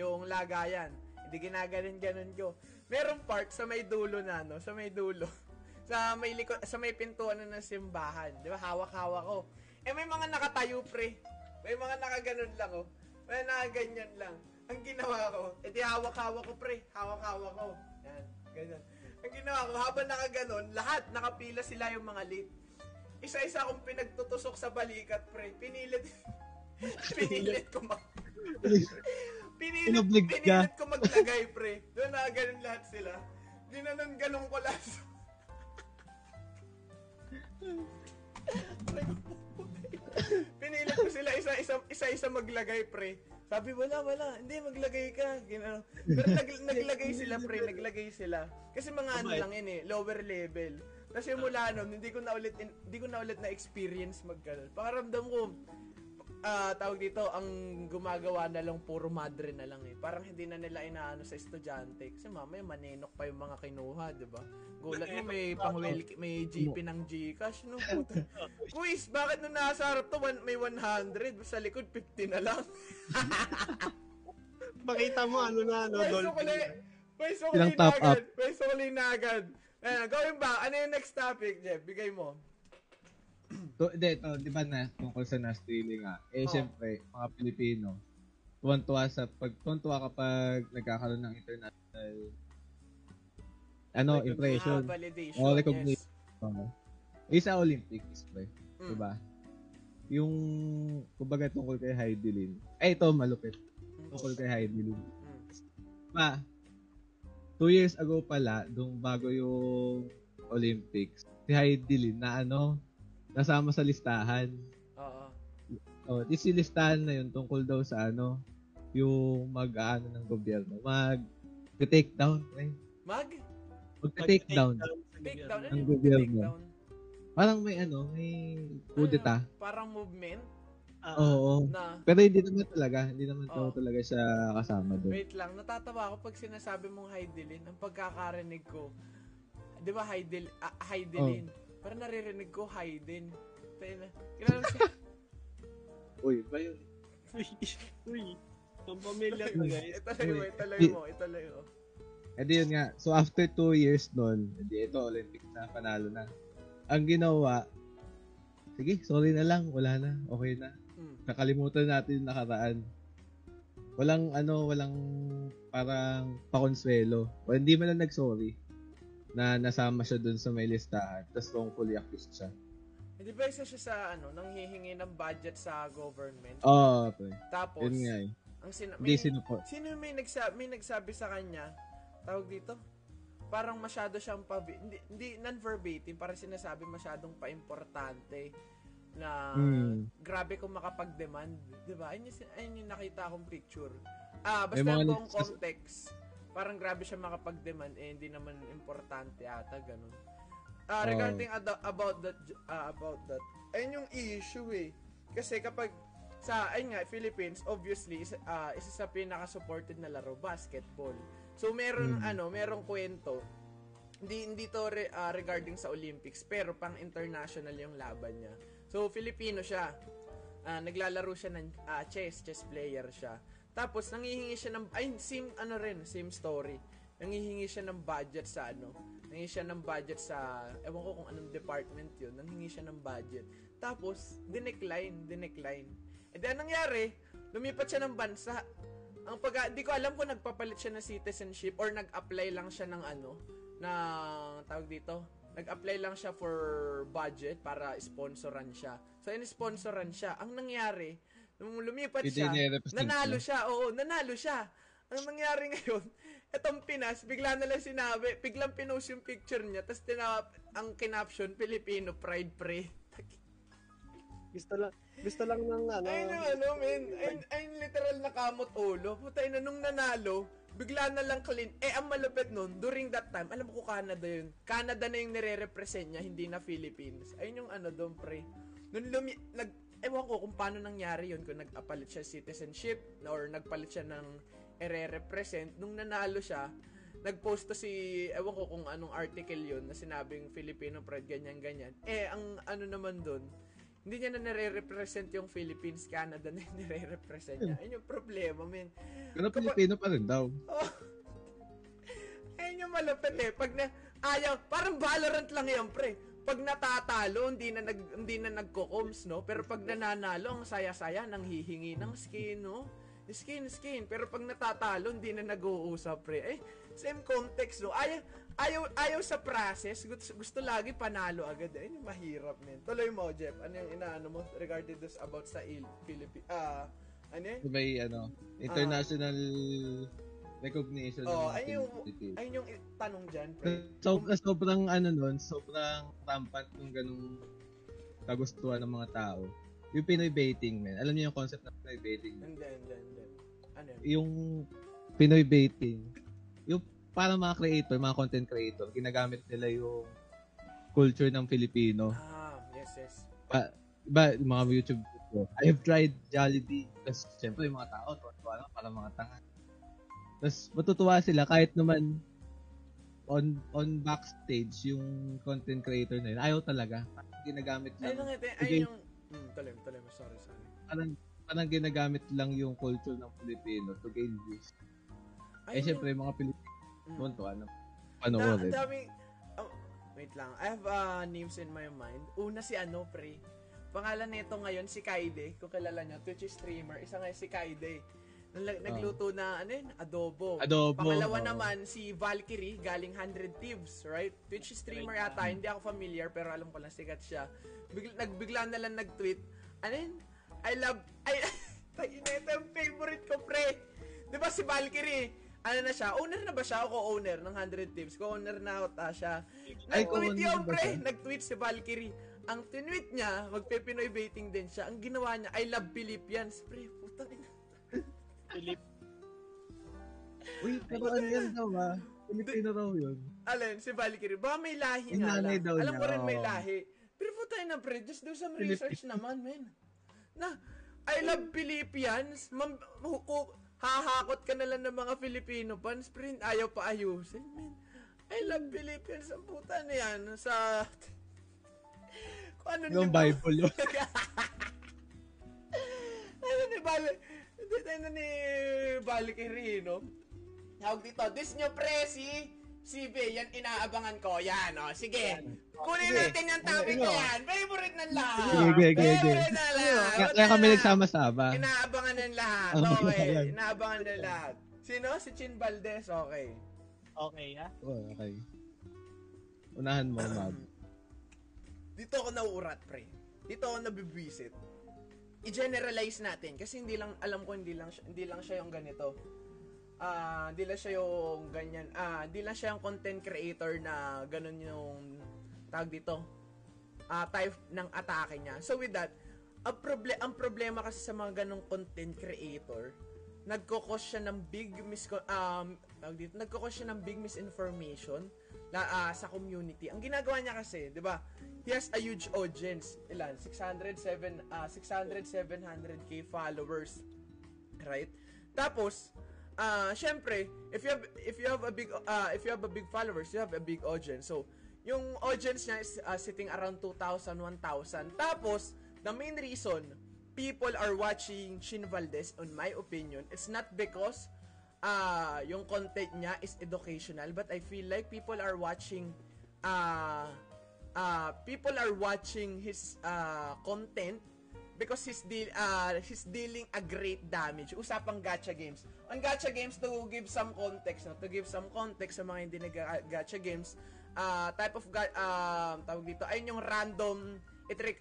yung lagayan. Hindi ginaganon ko. Merong part sa may dulo na, no? Sa may pintuan na ng simbahan. Di ba? Hawak-hawak ko. Eh, may mga nakatayo, pre. May mga nakaganon lang, oh. May nakaganyan lang. Ang ginawa ko, edi hawak-hawak ko, pre. Hawak-hawak ko. Yan, ganyan. Ang ginawa ko, habang nakaganon, lahat, nakapila sila yung mga late. Isa-isa akong pinagtutusok sa balikat, pre. Pinilit ko maglagay, pre. Doon nakaganon lahat sila. Dinanon-ganon ko lahat. Pinilit ko sila isa-isa maglagay, pre. Sabi, wala. Hindi, maglagay ka. Pero naglagay sila, pre. Kasi mga lang yun eh, lower level. Tapos yung mula nun, hindi ko na ulit na-experience magkaroon. Pakaramdam ko, tawag dito, ang gumagawa na lang puro madre na lang eh. Parang hindi na nila inaano sa estudyante. Kasi mamaya maninok pa yung mga kinuha, diba? Gulat mo, may GP ng Gcash, no? Quiz, bakit nung nasa harap to, may 100? Sa likod, 50 na lang. Pakita mo, Dolphin. Paiso ko na agad. Going back, ano yung next topic, Jeff? Bigay mo. Di ba na, tungkol sa Nas Daily nga. Eh, syempre, mga Pilipino, tuwan-tuwa kapag nagkakaroon ng international impression. Validation, yes. Isa Olympics, pre. Diba? yung kumbaga tungkol kay Heidelin. Eh, ito malupit. Tungkol kay Heidelin. Pa, 2 years ago pala, nung bago yung Olympics, si Heidelin na ano, nasama sa listahan. Oo. Oh, this listahan na yun tungkol daw sa ano, yung mag-aano ng gobyerno. Mag-take down ng gobyerno. Parang may ano, may kudeta. Parang movement? Oo. Na, pero hindi naman talaga siya kasama doon. Wait lang, natatawa ako pag sinasabi mong Heidelin. Ang pagkakarinig ko, di ba Heidelin? Oh. Parang naririnig ko Heiden. Kailan lang siya? Uy, ba yun? Uy, pamilya ko guys. Italoy mo. Edi yun nga. So after 2 years noon, edi ito Olympics na panalo na. Ang ginawa, sige, sorry na lang, wala na, okay na. Nakalimutan natin yung nakaraan. Walang parang pakonsuelo. O hindi man lang nag-sorry na nasama siya dun sa may listahan, tapos wrongfully accused siya. Hindi ba isa siya sa, nanghihingi ng budget sa government? Oo, okay. Tapos, yun nga eh. Sino may nagsabi sa kanya, tawag dito? Parang masyado siyang hindi non-verbatim, parang sinasabi masyadong pa-importante na grabe kung makapag-demand, di ba? Ayun yung nakita akong picture. Basta kung context, parang grabe siya makapag-demand, eh hindi naman importante ata, ganun. Regarding about that, ayun yung issue eh. Kasi kapag, Philippines, obviously, isa sa pinaka-supported na laro, basketball. So meron merong kwento. Hindi to regarding sa Olympics, pero pang international yung laban niya. So Filipino siya. Naglalaro siya ng chess player siya. Tapos nanghihingi siya ng same story. Nanghihingi siya ng budget sa ewan ko kung anong department 'yun. Nanghingi siya ng budget. Tapos dinecline. Eh di anong nangyari? Lumipat siya ng bansa. Hindi ko alam kung nagpapalit siya ng citizenship or nag-apply lang siya ng nag-apply lang siya for budget para sponsoran siya. So, in-sponsoran siya. Ang nangyari, nung lumipat siya, nanalo siya. Ang nangyari ngayon, etong Pinas, bigla na lang sinabi, biglang pinost yung picture niya, tapos ang kinaption, Filipino Pride Pre. Gusto lang ng Ayun, literal na kamot ulo. Putay na, nung nanalo, bigla na lang clean. Eh, ang malupit nun, during that time, alam ko Canada yun. Canada na yung nire-represent niya, hindi na Philippines. Ayun yung doon, pre. Nung ewan ko kung paano nangyari yun, kung nagpalit siya citizenship, or nagpalit siya ng ire-represent. Nung nanalo siya, nagpost to ewan ko kung anong article yun, na sinabing Filipino Pride, ganyan-ganyan. Eh, ang naman doon, hindi niya na nare-represent yung Philippines, Canada na nare-represent niya. Ayun yung problema, men. Pero Pilipino pa rin daw. Oh. Ayun yung malapit eh. Pag parang Valorant lang yan, pre. Pag natatalo, hindi na nagko-coms, no? Pero pag nananalo, ang saya-saya, nang hihingi ng skin, no? Skin. Pero pag natatalo, hindi na nag-uusap, pre. Eh, same context, no? Ayaw sa process, gusto lagi panalo agad. Ayun yung mahirap, men. Tuloy mo, Jeff. Ano yung inaano mo regarding this about sa Philippines? May international recognition. Oh, ayun yung tanong dyan, pre. Sobrang sobrang tampat ng ganung kagustuhan ng mga tao. Yung Pinoy baiting, men. Alam niyo yung concept ng Pinoy baiting? And then. Ano yun? Yung Pinoy baiting. Yung para mga content creator, ginagamit nila yung culture ng Filipino. Yes. Ba, mga YouTube video. I have tried Jollibee. Tapos, syempre, yung mga tao, tuwa lang, para mga tanga. Tapos, matutuwa sila kahit naman on backstage, yung content creator na yun, ayaw talaga. Ginagamit lang. Sorry. Parang ginagamit lang yung culture ng Filipino to gain views. Syempre, yung mga Filipino, wait lang. I have names in my mind. Una si pre. Pangalan nito ngayon si Kyedae. Kung kilala niyo, Twitch streamer. Isa nga si Kyedae. Nagluto na adobo. Pangalawa naman si Valkyrae, galing 100 Thieves, right? Twitch streamer ata. Hindi ako familiar pero alam ko lang sikat siya. Nagbigla na lang nag-tweet. Ito yung favorite ko, pre. Diba si Valkyrie? Ano na siya? Owner na ba siya? O co-owner ng 100 Thieves? Co-owner na ata siya. Nag-tweet yun, pre. Nag-tweet si Valkyrie. Ang tinweet niya, magpe-Pinoy baiting din siya. Ang ginawa niya, I love Philippines, pre. Puta na. Philippines. Uy, pero ano yan daw, ha? Pilipino raw yun. Alin, si Valkyrie. Baka may lahi nga lang. Alam ko rin may lahi. Pero puta na, pre. Just do some research naman, men. Na, I love Philippines. Hahakot ka na lang ng mga Filipino fans, pre. Ayaw pa ayusin, men. I love Philippines. Ang puta na yan. Sa... ano yung Bible yun. Ano ni Valkyrie? Ano ni Valkyrie, no? Tawag dito, this nyo pre, si B, yan inaabangan ko. Yan, o. Oh. Sige, kunin natin yung topic na yan. Favorite ng lahat. Favorite ng lahat. Kaya kami nagsama-sama. Inaabangan ng lahat. Okay, inaabangan ng lahat. Sino? Si Shin Valdez, okay. Okay, ha? Oh, okay. Unahan mo, Mab. Dito ako nauurat, pre. Dito ako nabibwisit. I-generalize natin kasi hindi lang siya yung ganito. Hindi lang siya yung ganyan. Hindi lang siya yung content creator na ganun yung tag dito. Type ng atake niya. So with that, ang problema kasi sa mga ganung content creator, nagko-cause siya ng big misinformation sa community. Ang ginagawa niya kasi, 'di ba? He has a huge audience. Ilan? 600-700k followers. Right? Tapos, syempre, if you have a big followers, you have a big audience. So, yung audience niya is sitting around 2,000, 1,000. Tapos, the main reason people are watching Shin Valdez, on my opinion, it's not because yung content niya is educational, but I feel like people are watching his content because he's dealing a great damage. Usapang gacha games. On gacha games, to give some context sa mga hindi nag-gacha games, tawag dito, ayun yung random, it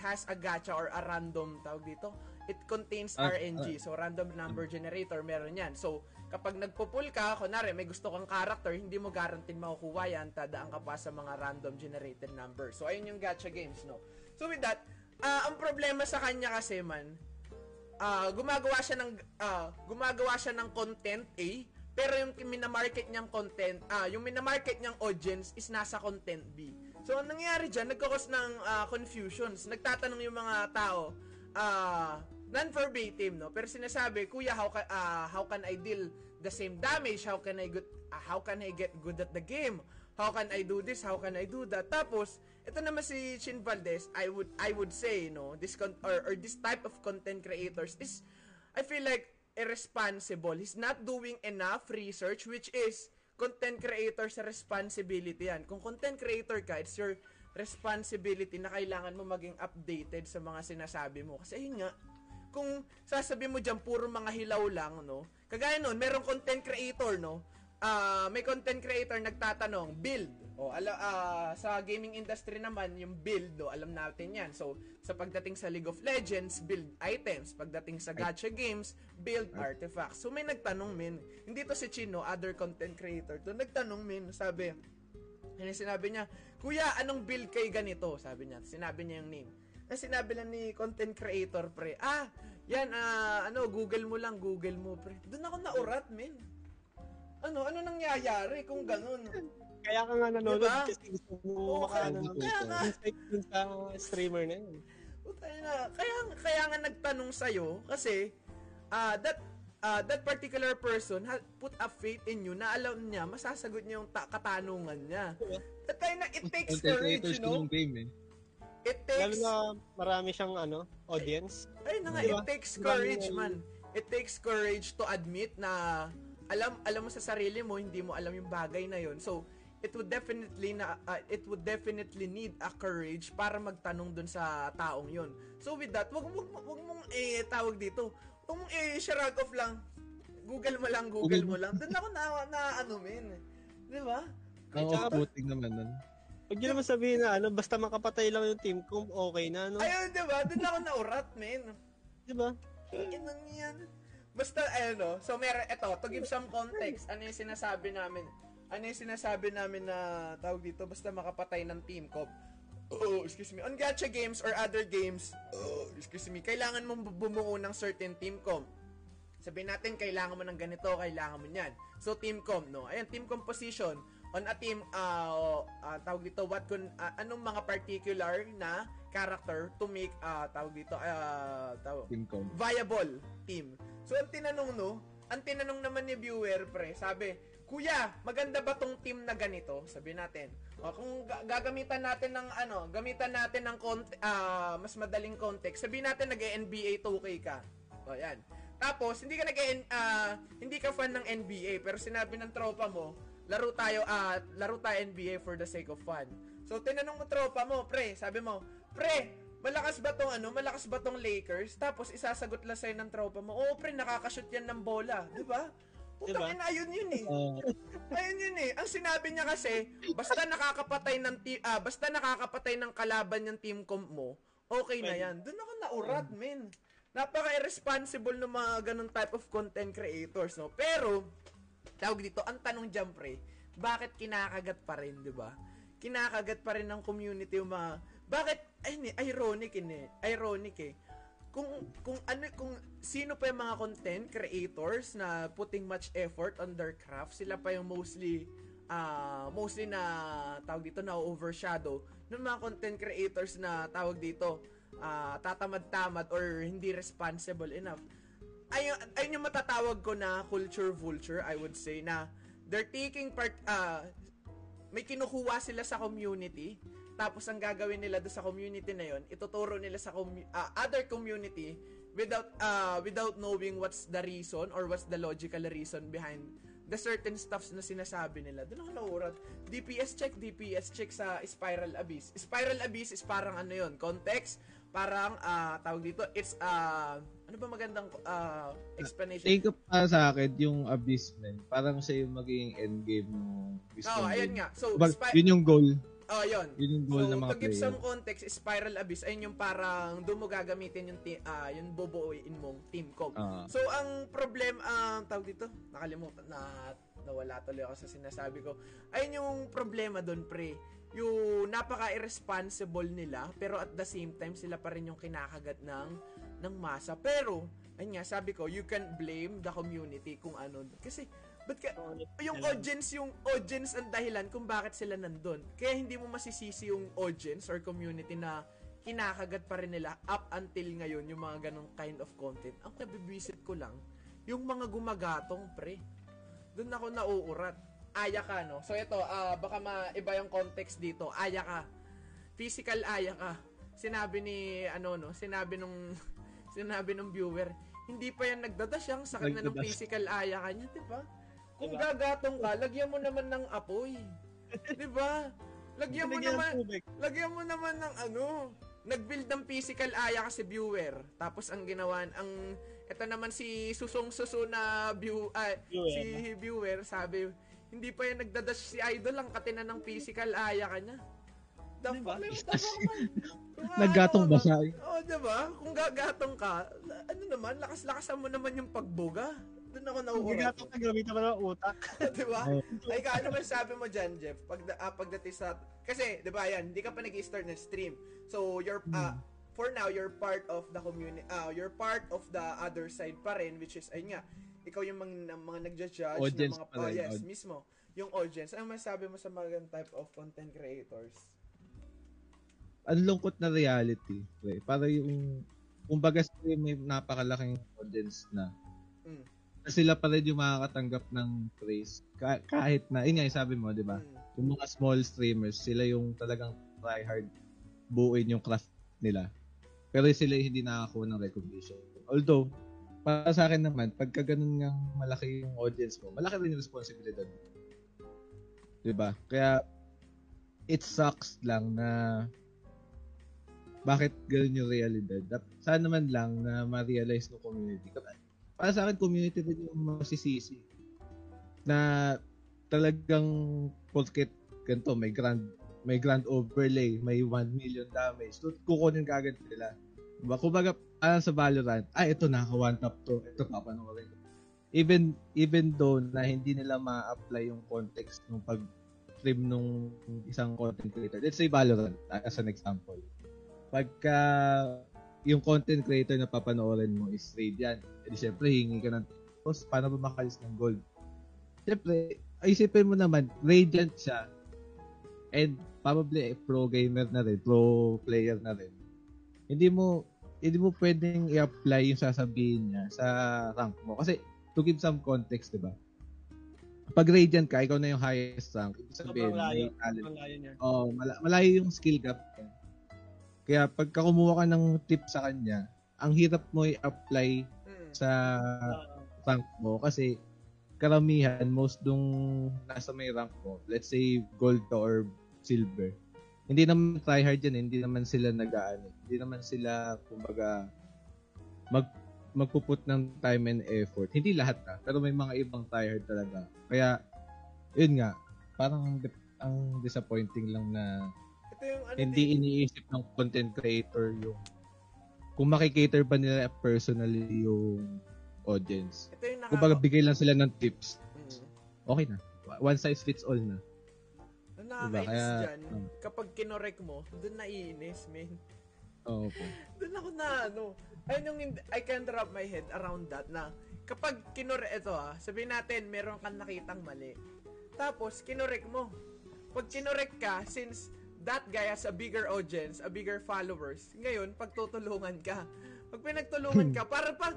has a gacha or a random, tawag dito, it contains RNG, so random number generator, meron yan. So, kapag nagpo-pull ka, kunwari may gusto kang character, hindi mo guaranteed makukuha yan, tadaan ka pa sa mga random generated numbers. So, ayun yung gacha games, no? So, with that, ang problema sa kanya kasi, man, gumagawa siya ng content A, pero yung minamarket niyang audience is nasa content B. So, ang nangyari dyan, nagkakos ng confusions. Nagtatanong yung mga tao, non-verbatim, no? Pero sinasabi, kuya, how can I deal the same damage? How can I get good at the game? How can I do this? How can I do that? Tapos, ito naman si Shin Valdez, I would say, no, this type of content creators is, I feel like, irresponsible. He's not doing enough research, which is content creator's responsibility yan. Kung content creator ka, it's your responsibility na kailangan mo maging updated sa mga sinasabi mo. Kasi ayun nga, kung sasabi mo dyan, puro mga hilaw lang, no? Kagaya nun, merong content creator, no? May content creator nagtatanong, build. Sa gaming industry naman, yung build, no? Alam natin yan. So, sa pagdating sa League of Legends, build items. Pagdating sa gacha games, build artifacts. So, may nagtanong, min. Hindi to si Chino, other content creator. To nagtanong, min, sabi, and sinabi niya, kuya, anong build kay ganito? Sabi niya. Sinabi niya yung name. Tapos sinabi lang ni content creator, pre, Google mo, pre. Doon ako naurat, men. Ano nangyayari kung ganun? Kaya ka nga nanonood, diba? Kasi gusto mo makakanood. Kaya nga. Streamer na yun. Kaya nga nagtanong sa'yo, kasi, that particular person had put a faith in you na alam niya masasagot niya yung katanungan niya. It takes courage, you know? It takes... Lalo na marami siyang audience. Ayun na nga, it takes courage, man. It takes courage to admit na alam mo sa sarili mo, hindi mo alam yung bagay na yun. So, it would definitely need a courage para magtanong dun sa taong yun. So, with that, wag mong tawag dito. Kung shrug off lang, Google mo lang. Doon ako na men. Di ba? Kaya buting naman nun. Huwag nyo naman sabihin na, ano, basta makapatay lang yung team kung okay na, ano. Ayun, diba? Doon ako naurat, men. Diba? Ganun yan. Basta, ano, so meron, eto, to give some context, ano yung sinasabi namin? Ano yung sinasabi namin na tawag dito? Basta makapatay ng team ko. Oh, excuse me. On gacha games or other games, oh, excuse me, kailangan mong bumuo ng certain team comp. Sabihin natin, kailangan mo ng ganito, kailangan mo niyan. So, team comp, no? Ayan, team composition. On a team, tawag dito, what kun, anong mga particular na character to make, tawag dito, team comp. Viable team. So, ang tinanong naman ni viewer, pre, sabi, Kuya, maganda ba tong team na ganito? Sabihin natin. O, kung gagamitan natin ng ano, mas madaling context. Sabihin natin nag-NBA 2K ka. O, yan. Tapos hindi ka hindi ka fan ng NBA, pero sinabi ng tropa mo, laro tayo NBA for the sake of fun. So tinanong mo tropa mo, pre, sabi mo, "Pre, malakas ba tong Lakers?" Tapos isasagot lang sa'yo ng tropa mo, "Oo, pre, nakakashoot 'yan ng bola." 'Di ba? Diba? Ayun yun eh. Ang sinabi niya kasi, basta nakakapatay ng kalaban yung team comp mo, okay na yan. Doon ako naurat, men. Napaka-irresponsible ng mga ganun type of content creators, no? Pero, tawag dito, ang tanong dyan, pre, bakit kinakagat pa rin, diba? Kinakagat pa rin ng community yung mga, bakit, ayun eh, ironic eh. Kung sino pa yung mga content creators na putting much effort on their craft, sila pa yung mostly na tawag dito na overshadow ng mga content creators na tawag dito tatamad-tamad or hindi responsible enough. Ayun yung matatawag ko na culture vulture, I would say, na they're taking part, may kinukuha sila sa community. Tapos ang gagawin nila doon sa community na yon, ituturo nila sa other community without knowing what's the reason or what's the logical reason behind the certain stuffs na sinasabi nila. Doon ako naurat. DPS check sa Spiral Abyss. Spiral Abyss is parang ano yon, context, parang tawag dito, it's ano ba magandang explanation? Take up sa akin yung Abyss, man. Parang siya yung magiging endgame mo. Oh, ayun nga. So, yun yung goal. Oh, yun. So, to give some context, Spiral Abyss, ayun yung parang doon mo gagamitin yung yung bubuuin mong team comp. So, ang problem, tawag dito, nakalimutan na, nawala tuloy ako sa sinasabi ko. Ayun yung problema doon, pre. Yung napaka-irresponsible nila, pero at the same time, sila pa rin yung kinakagat ng masa. Pero, ayun nga, sabi ko, you can't blame the community kung ano. Kasi, yung audience ang dahilan kung bakit sila nandun. Kaya hindi mo masisisi yung audience or community na kinakagat pa rin nila up until ngayon yung mga ganong kind of content. Ang nabibisit ko lang, yung mga gumagatong, pre. Doon ako nauurat. Aya ka, no? So ito, baka maiba yung context dito. Aya ka. Physical aya ka. Sinabi nung viewer, hindi pa yan nagdadasyang, sakit na ng physical aya ka niya, diba? Kung gagatong ka, lagyan mo naman ng apoy. 'Di ba? Lagyan mo naman ng ano. Nag-build ng physical aya kasi viewer. Tapos ang ginawan, eto naman si susong-suso na viewer, sabi, hindi pa 'yan nagdadash si idol, ang katina ng physical aya kanya. Diba? Naggatong ba siya? Oh, 'di ba? Kung gagatong ka, ano naman, lakas-lakasan mo naman yung pagboga. Doon ako nauurat. Gamitin mo na utak. Diba? Ay, ano man sabi mo dyan, Jeff? Pagdating sa... Kasi, diba, yan, hindi ka pa nag-i-start ng stream. So, you're, for now, you're part of the community, you're part of the other side pa rin, which is, ayun nga, ikaw yung mga nag-judge, audience ng mga... Oh, yes, mismo. Yung audience. Ano man sabi mo sa mga type of content creators? Ang lungkot na reality. Right? Para yung... Kumbaga, may napakalaking audience na. Sila pa rin yung makakatanggap ng praise. Kahit na, yun nga yung sabi mo, di ba? Yung mga small streamers, sila yung talagang try hard buuin yung craft nila. Pero sila yung hindi nakakuha ng recognition. Although, para sa akin naman, pagka ganun nga malaki yung audience mo, malaki rin yung responsibilidad. Di ba? Kaya, it sucks lang na bakit ganun yung realidad. Sana naman lang na ma-realize ng community. Para sa akin, community rin yung masisisi na talagang porket ganito, may grand may grand overlay, may 1 million damage. So, kukunin ka agad nila. Diba? Kumbaga, parang sa Valorant, ito na, one tap to. Ito pa, panoorin ko. Even though na hindi nila ma-apply yung context ng pag-stream nung isang content creator. Let's say Valorant, as an example. Pagka yung content creator na papanoorin mo is trade yan. Di syempre, hingi ka ng tapos, paano ba makalis ng gold? Syempre, isipin mo naman, Radiant siya. And probably pro gamer na rin, pro player na rin. Hindi mo pwedeng i-apply yung sasabihin niya sa rank mo. Kasi to give some context, diba? Pag Radiant ka, ikaw na yung highest rank. Ibig sabihin, malayo yung skill gap. Kaya pagka kumuha ka ng tip sa kanya, ang hirap mo i-apply sa rank mo kasi karamihan, most nung nasa may rank ko, let's say gold or silver, hindi naman tryhard yan, hindi naman sila nag-aano, hindi naman sila, kumbaga, magpuput ng time and effort. Hindi lahat na, pero may mga ibang tryhard talaga. Kaya, yun nga, parang ang disappointing lang na hindi iniisip ng content creator yung kung makikater ba nila personally yung audience. Kumbaga, bigay lang sila ng tips. Okay na. One size fits all na. Ang nakakainis dyan, kapag kinorek mo, doon naiinis, man. Oo po. Doon ako na, I can't wrap my head around that na kapag kinorek, sabihin natin, meron kang nakitang mali. Tapos, kinorek mo. Pag kinorek ka, since that guy has a bigger audience, a bigger followers, ngayon, pagtutulungan ka. Pag pinagtulungan ka, parang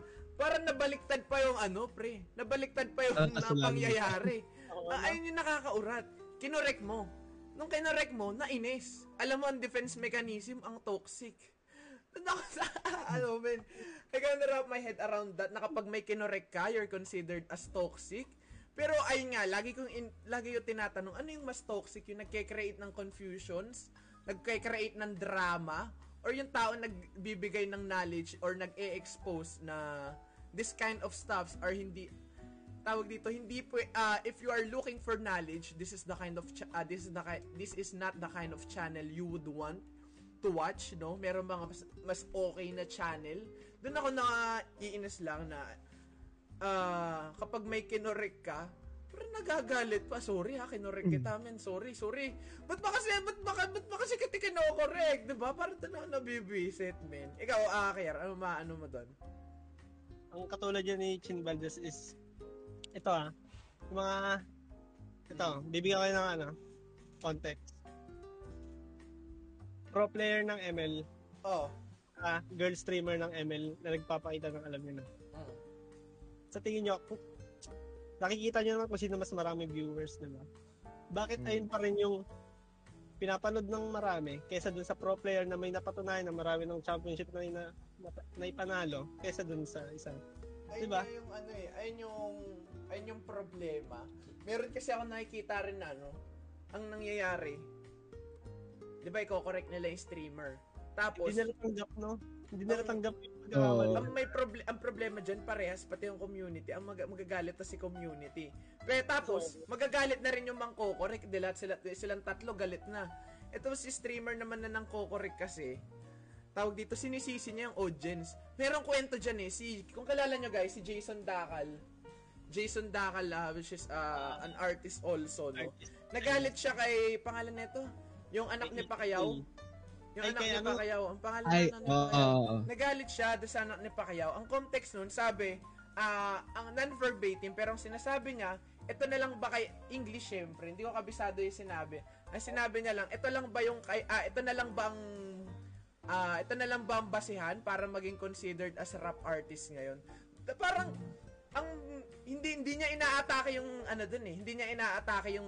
nabaliktad pa yung pre. Nabaliktad pa yung pangyayari. Ayun yung nakakaurat. Kinorek mo. Nung kinorek mo, nainis. Alam mo, ang defense mechanism, ang toxic. I can't wrap my head around that na kapag may kinorek ka, you're considered as toxic. Pero ayun nga, lagi yung tinatanong, ano yung mas toxic? Yung nagkikreate ng confusions, nagkikreate ng drama, or yung tao nagbibigay ng knowledge or nag-e-expose na this kind of stuffs are hindi tawag dito if you are looking for knowledge, this is not the kind of channel you would want to watch, no? Meron mga mas okay na channel. Doon ako naiinis lang na kapag may kinorek ka, pero nagagalit pa. Sorry ha, kinorek kita, man. Sorry. Ba't ba kasi kita kinokorek? Diba? Parang ito na nabibisit, man. Ikaw, Kier, ano mo doon? Ang katulad yan ni Shin Valdez is, bibigyan kayo ng context. Pro player ng ML. Oo. Oh. Girl streamer ng ML na nagpapakita ng alam nyo na. Oh. Sa tingin nyo, nakikita nyo naman kung sino mas maraming viewers, diba? Bakit ayun pa rin yung pinapanood ng marami kaysa dun sa pro player na may napatunayan na marami ng championship na ipanalo kaysa dun sa isang, diba? Ayun yung problema. Meron kasi ako nakikita rin ang nangyayari. Diba, i-correct nila yung streamer. Tapos, hindi nila tanggap, no? Hindi nila tanggap yung magagawa. Ang problema dyan, parehas, pati yung community. Ang magagalit na si community. Pero tapos, magagalit na rin yung mga kokorek. Dahil silang tatlo, galit na. Ito si streamer naman na ng kokorek kasi, tawag dito, sinisisi niya yung audience. Merong kwento dyan kung kilala nyo guys, si Jason Dhakal. Jason Dhakal, which is an artist also, no? Nagalit siya kay, pangalan nito, yung anak ni Pacquiao. Yung anak ni Pacquiao, ang pangalan na nagalit siya sa anak ni Pacquiao. Ang context nun, sabi, ang non-verbatim, pero ang sinasabi niya, ito na lang ba kay English, syempre, hindi ko kabisado yung sinabi. Ang sinabi niya lang, ito na lang ba ang basihan para maging considered as rap artist ngayon. Parang, hindi niya inaatake yung hindi niya inaatake yung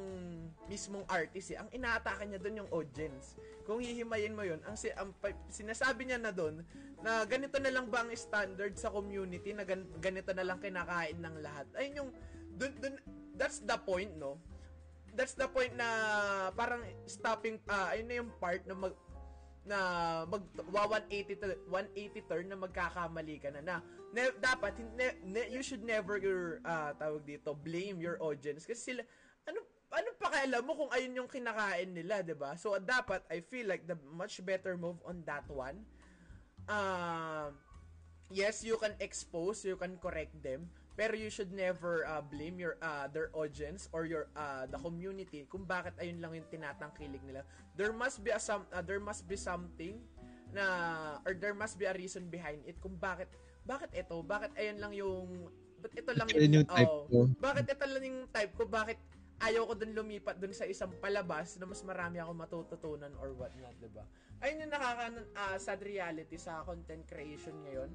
mismong artist . Ang inaatake niya doon yung audience. Kung hihimayin mo yun, ang sinasabi niya na doon na ganito na lang ba ang standard sa community, na ganito na lang kinakain ng lahat. Ayun yung dun, that's the point, no? That's the point na parang stopping, ayun na yung part na mag 180 turn na magkakamali ka na. Dapat you should never blame your audience kasi sila ano pakialam mo kung ayun yung kinakain nila, diba? So, dapat, I feel like the much better move on that one. Yes, you can expose, you can correct them, pero you should never blame your their audience or your the community kung bakit ayun lang yung tinatangkilik nila. There must be something na, or there must be a reason behind it kung bakit ito, bakit ayun lang yung, but ito lang yung type ko. Bakit ito lang yung type ko? Bakit ayaw ko dun lumipat dun sa isang palabas na mas marami ako matututunan or what not, diba? Ayun yung sad reality sa content creation ngayon.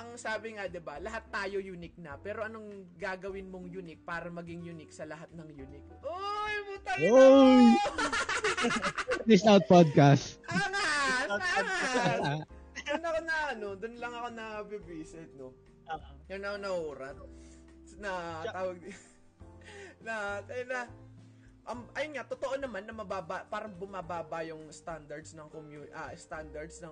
Ang sabi nga, diba, lahat tayo unique na, pero anong gagawin mong unique para maging unique sa lahat ng unique? Oy, butang ina mo! This out podcast. Angas! Doon ako na, doon lang ako na bibisit, no? Yun ako na urat. Na, tawag din. Ayun nga, totoo naman na mababa, parang bumababa yung standards ng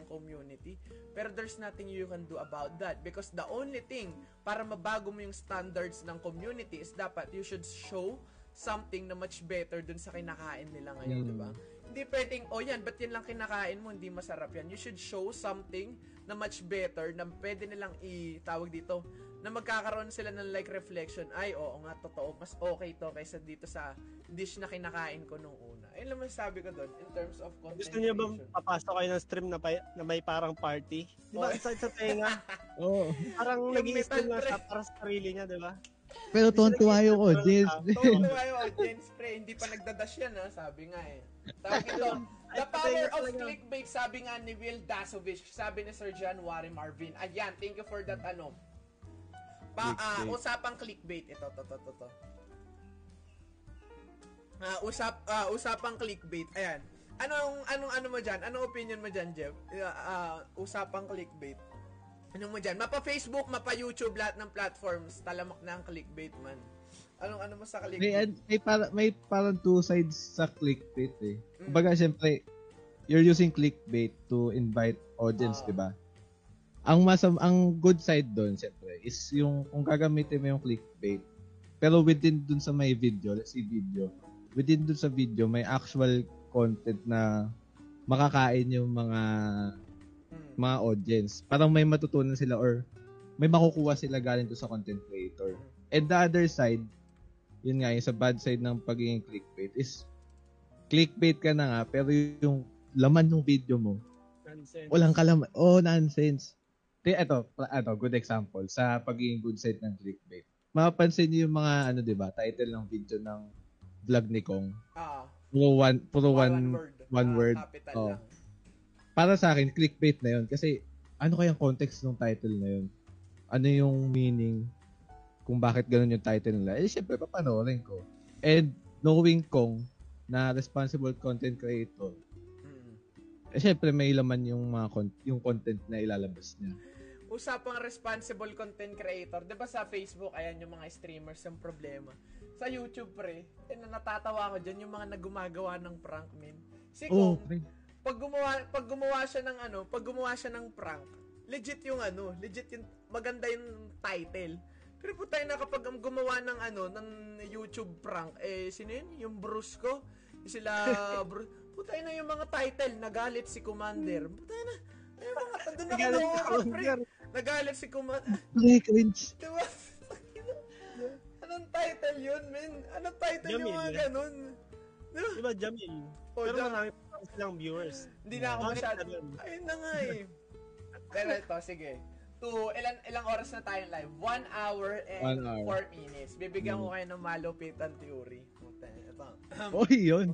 community. Pero there's nothing you can do about that, because the only thing para mabago mo yung standards ng community is dapat you should show something na much better dun sa kinakain nila ngayon, diba? Hindi pwedeng, oh yan, ba't yan lang kinakain mo, hindi masarap yan. You should show something na much better na pwede nilang itawag dito, na magkakaroon sila ng like reflection, ay oo nga, totoo, mas okay to kaysa dito sa dish na kinakain ko nung una. Ayun lang masasabi ko doon in terms of content. Gusto niyo bang papasok kayo ng stream na may parang party? Di ba, sa tenga? Oo. Parang nag-i-stream na siya para sa sarili niya, di ba? Pero tontuwa yung audience. Tontuwa yung audience, pre. Hindi pa nagdadash yan, ha? Sabi nga eh. Tapos ito, the power of clickbait, sabi nga ni Will Dasovich, sabi ni Sir John Marvin. Ayan, thank you for that, usapang clickbait ito, to. Usapang clickbait. Ayan. Anong mo diyan? Anong opinion mo diyan, Jeff? Usapang clickbait. Anong mo diyan? Mapa-Facebook, mapa-YouTube, lahat ng platforms, talamak na ang clickbait man. Anong mo sa clickbait? May parang two sides sa clickbait eh. Kumbaga, syempre, you're using clickbait to invite audience, 'di ba? Ang good side doon syempre is yung kung gagamitin mo yung clickbait, pero within dun sa may video, within dun sa video may actual content na makakain yung mga audience. Parang may matutunan sila or may makukuha sila galing to sa content creator. And the other side, yun nga yung sa bad side ng pagiging clickbait is clickbait ka na nga pero yung laman ng video mo nonsense. Walang kalaman. Oh, nonsense. Ito, good example sa pagiging good side ng clickbait. Mapapansin niyo yung mga title ng video ng vlog ni Kong. Puro one word. Para sa akin clickbait na 'yon kasi ano kaya ang context ng title na 'yon? Ano yung meaning kung bakit ganoon yung title nila? Eh syempre papanoorin ko. And knowing Kong na responsible content creator, siyempre may laman yung mga yung content na ilalabas niya. Usapang responsible content creator, 'di ba sa Facebook ayan yung mga streamers yung problema. Sa YouTube pre, natatawa ko diyan yung mga nagumagawa ng prank men. Si Kong, pag gumawa siya ng prank, legit yung maganda yung title. Pero po tayo na kapag gumawa ng YouTube prank, sino yun? Yung Bruce ko. Putay na yung mga title, nagalit si Commander. Putay na. Ayun mga tandun ako na uurot, pre. Nagalit si Commander. Diba? Anong title yun, men? Anong title Jamil, yung mga ganun? Diba, Jamil? Pero marami pa silang viewers. Hindi na ako masyado. Ayun na nga eh. Pero ito, sige. Ilang oras na tayong live? 1 hour and 4 minutes. Bibigyan ko kayo ng malupitan theory. Ito. Oh, yun.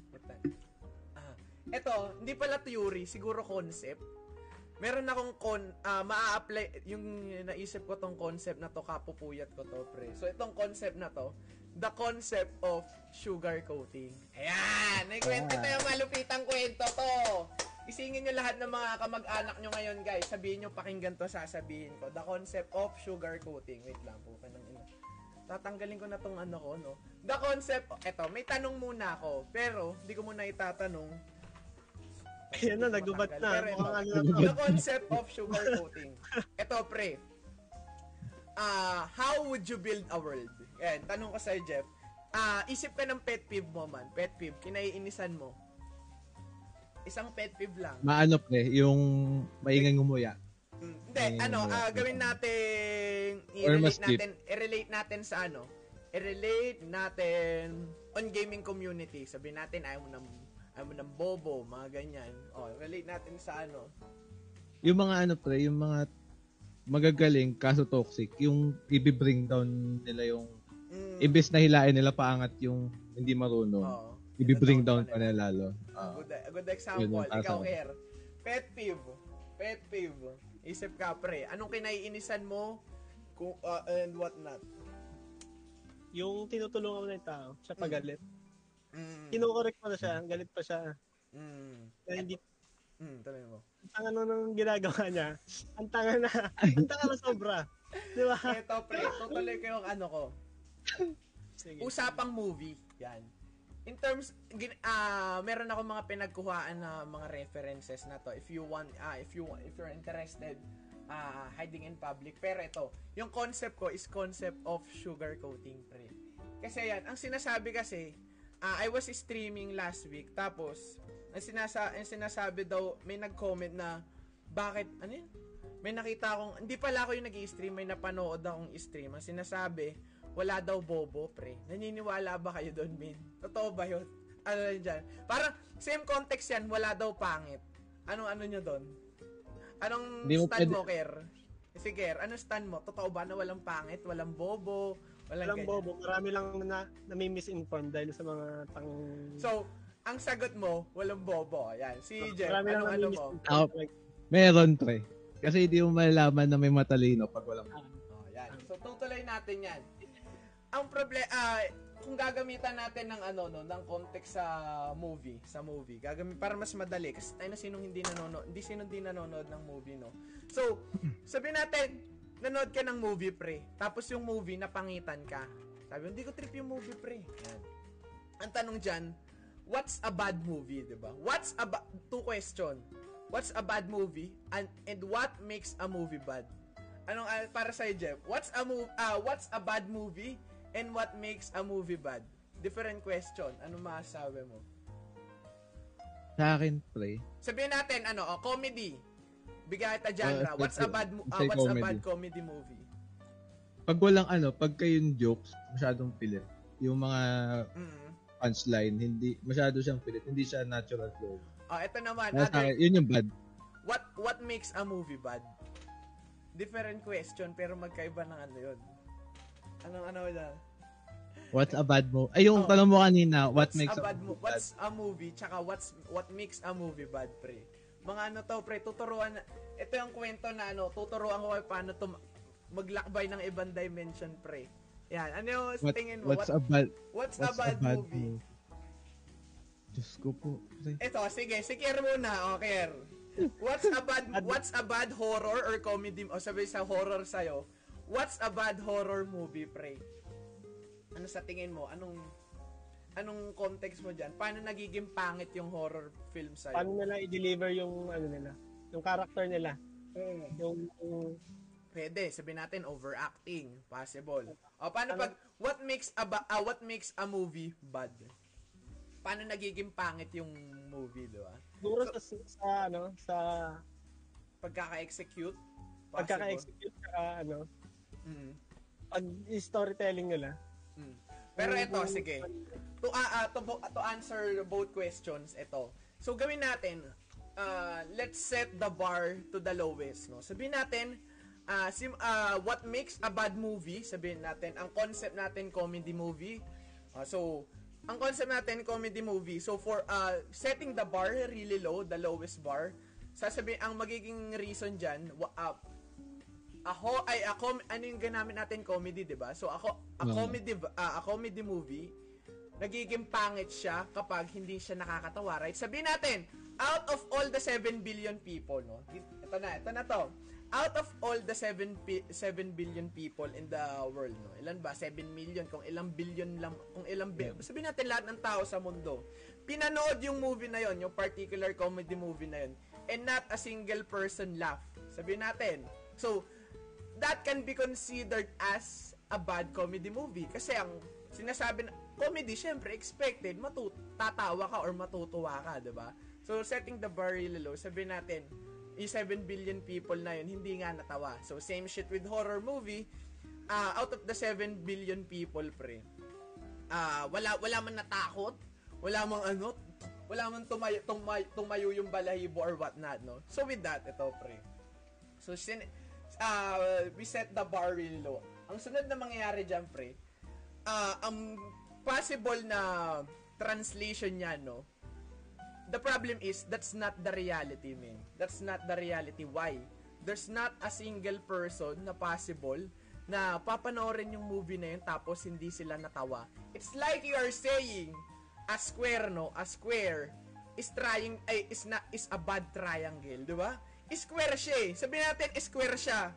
Ito, hindi pala theory, siguro concept. Meron akong maa-apply, yung naisip ko tong concept na to, kapupuyat ko to, pre. So, itong concept na to, the concept of sugar coating. Ayan! Nagkwento tayo, malupitang kwento to. Isingin nyo lahat ng mga kamag-anak nyo ngayon, guys. Sabihin nyo, pakinggan to, sasabihin ko. The concept of sugar coating. Wait lang po, tatanggalin ko na tong ko, no? The concept, eto, may tanong muna ako, pero hindi ko muna itatanong. Ayan na, nagubat na. Pero ito, the concept of sugarcoating. Ito, pre. How would you build a world? Ayan, tanong ko sa'yo, Jeff. isip ka ng pet peeve mo man. Pet peeve, kinaiinisan mo. Isang pet peeve lang. Maano pre, yung maingay ngumuya. Hindi, gawin natin, i-relate natin sa ano. I-relate natin on gaming community. Sabihin natin, ayaw mo ng bobo, mga ganyan. O, relate natin sa ano. Yung mga yung mga magagaling kaso toxic, yung i-bring down nila yung imbes na hilain nila paangat yung hindi marunong. Oh, i-bring down pa nila lalo. Good example. Ikaw, Kier. Pet peeve. Isip ka, pre. Anong kinaiinisan mo kung, and what not? Yung tinutulungan mo na yung tao, siya pagalit. Kino-correct mo na siya, galit pa siya. Kaya hindi... Tuloy mo. Ang tanga nung ginagawa niya. Ang tanga na. Ang tanga na sobra. Di ba? Ito, pre. Tutuloy ko yung Sige. Usapang movie. Yan. In terms, meron ako mga pinagkuhaan na mga references na to. If you want, if you're interested, hiding in public. Pero ito, yung concept ko is concept of sugarcoating, pre. Kasi yan, ang sinasabi kasi, I was streaming last week, tapos, ang sinasabi daw, may nag-comment na, bakit, may nakita akong, hindi pala ako yung nag-i-stream, may napanood akong stream. Ang sinasabi, wala daw bobo, pre. Naniniwala ba kayo doon, min? Totoo ba yun? Parang, same context yan, wala daw pangit. Ano nyo doon? Anong stand mo, Kier? Si Kier, anong stand mo? Totoo ba na walang pangit, walang bobo, walang bobo? Marami lang na nami-misinform dahil sa mga tang... So, ang sagot mo, walang bobo. Yan. Si Jeff, ano mo? Meron, pre. Kasi hindi mo malalaman na may matalino pag walang bobo. Yan. So, tutuloy natin yan. Ang problema, kung gagamitan natin ng ng context sa movie. Para mas madali kasi sinong hindi nanonood ng movie, no. So, sabihin natin, nanood ka ng movie, pre. Tapos yung movie napangitan ka. Sabi, hindi ko trip yung movie, pre. Yan. Ang tanong diyan, what's a bad movie, 'di ba? Two question. What's a bad movie and what makes a movie bad? Anong para sa Jeff? What's a bad movie? And what makes a movie bad? Different question. Ano masasabi mo? Sa akin, pre. Sabihin natin, comedy. Bigay ta genre. What's a bad comedy movie? Pag walang pag kayong jokes, masyadong pilit. Yung mga punchline, hindi masyado siyang pilit. Hindi siya natural flow. Ito naman. Yun yung bad. What makes a movie bad? Different question, pero magkaiba ng yun. Anong wala? What's a bad movie? Ay, yung tanong mo kanina, what's a movie? Tsaka what makes a movie bad, pre? Mga to, pre, tuturuan. Ito yung kwento na tuturuan ko paano to maglakbay ng ibang dimension, pre. Yan, tingin mo? What's a bad movie? Diyos ko po. Ito, sige, Kier muna, Kier. What's a bad horror or comedy? O sabi sa horror sa'yo. What's a bad horror movie, pre? Ano sa tingin mo? Anong context mo diyan? Paano nagiging pangit yung horror film sa'yo? Paano nila i-deliver yung nila? Yung character nila? Yung pwede, sabihin natin overacting, possible. O paano pag what makes a movie bad? Paano nagiging pangit yung movie, di ba? Siguro sa pagkaka-execute? Possible? Pagkaka-execute ka, pag storytelling nila. Pero ito, sige. To answer both questions, ito. So gawin natin, let's set the bar to the lowest, no. Sabihin natin, what makes a bad movie? Sabihin natin, ang concept natin comedy movie. So for setting the bar really low, the lowest bar, sasabihin ang magiging reason diyan, comedy, 'di ba? So a comedy movie, nagiging pangit siya kapag hindi siya nakakatawa, right? Sabihin natin, out of all the 7 billion people, no. Ito na to. Out of all the 7 billion people in the world, no. Ilan ba? 7 million kung ilang billion. Sabihin natin lahat ng tao sa mundo. Pinanood yung movie na 'yon, yung particular comedy movie na 'yon, and not a single person laugh. Sabihin natin. So that can be considered as a bad comedy movie kasi ang sinasabi Comedy, syempre, expected, tatawa ka or matutuwa ka, diba? So, setting the bar really low, sabihin natin, yung 7 billion people na yun, hindi nga natawa. So, same shit with horror movie, out of the 7 billion people, pre, wala man natakot, wala man ano, wala man tumayo yung balahibo or whatnot, no? So, with that, ito, pre. So, we set the bar really low. Ang sunod na mangyayari dyan, pre, ang possible na translation niya, no? The problem is, that's not the reality, man. That's not the reality. Why? There's not a single person na possible na papanoorin yung movie na yun tapos hindi sila natawa. It's like you are saying, a square, no? A square is trying, is a bad triangle, di ba? Square siya, eh. Sabihin natin, square siya.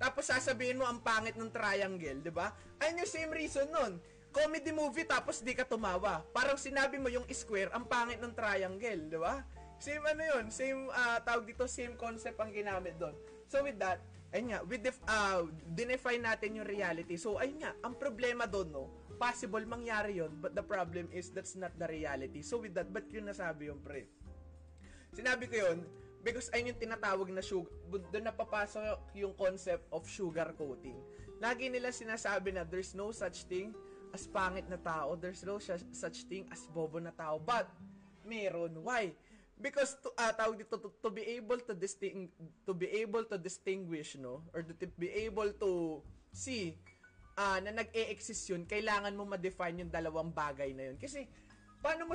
Tapos sasabihin mo, ang pangit ng triangle, di ba? Ayun yung same reason nun. Comedy movie tapos di ka tumawa. Parang sinabi mo yung square, ang pangit ng triangle, di ba? Same ano yun, same tawag dito, same concept ang ginamit doon. So with that, ayun nga, define natin yung reality. So ayun nga, ang problema doon, no, possible mangyari yun, but the problem is that's not the reality. So with that, ba't yun nasabi yung pre? Sinabi ko yun, because ayun yung tinatawag na sugar, doon napapasok yung concept of sugar coating. Lagi nila sinasabi na there's no such thing as pangit na tao, there's no such thing as bobo na tao, but meron. Why? Because to be able to distinguish, no, or to be able to see na nag-e-exist yun, kailangan mo ma-define yung dalawang bagay na yun. Kasi anong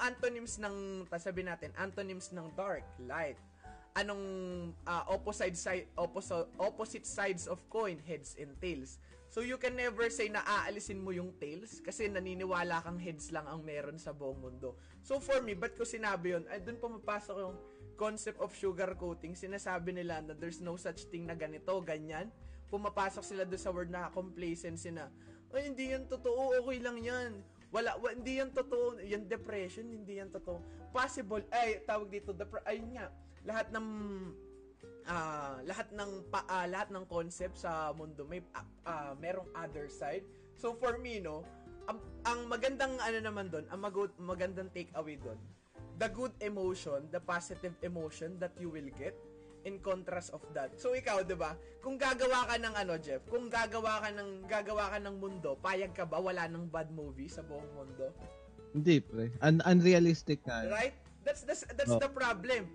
antonyms ng, sabihin natin, antonyms ng dark, light, anong opposite sides of coin, heads and tails. So you can never say na aalisin mo yung tails kasi naniniwala kang heads lang ang meron sa buong mundo. So for me, ba't ko sinabi yun? Ay, dun pumapasok yung concept of sugar coating. Sinasabi nila na there's no such thing na ganito, ganyan. Pumapasok sila doon sa word na complacency na, ay, hindi yan totoo, okay lang yan. Hindi yan totoo, yung depression, hindi yan totoo. Possible, ay, tawag dito, ayun nga, lahat ng concept sa mundo may merong other side. So for me, no, ang magandang ano naman doon, ang magandang take away doon, the good emotion, the positive emotion that you will get in contrast of that. So ikaw, 'di ba? Kung gagawa ka ng ano, Jeff, kung gagawa ka ng mundo, payag ka ba wala ng bad movie sa buong mundo? Hindi, pre. Unrealistic ka. Right? That's the problem.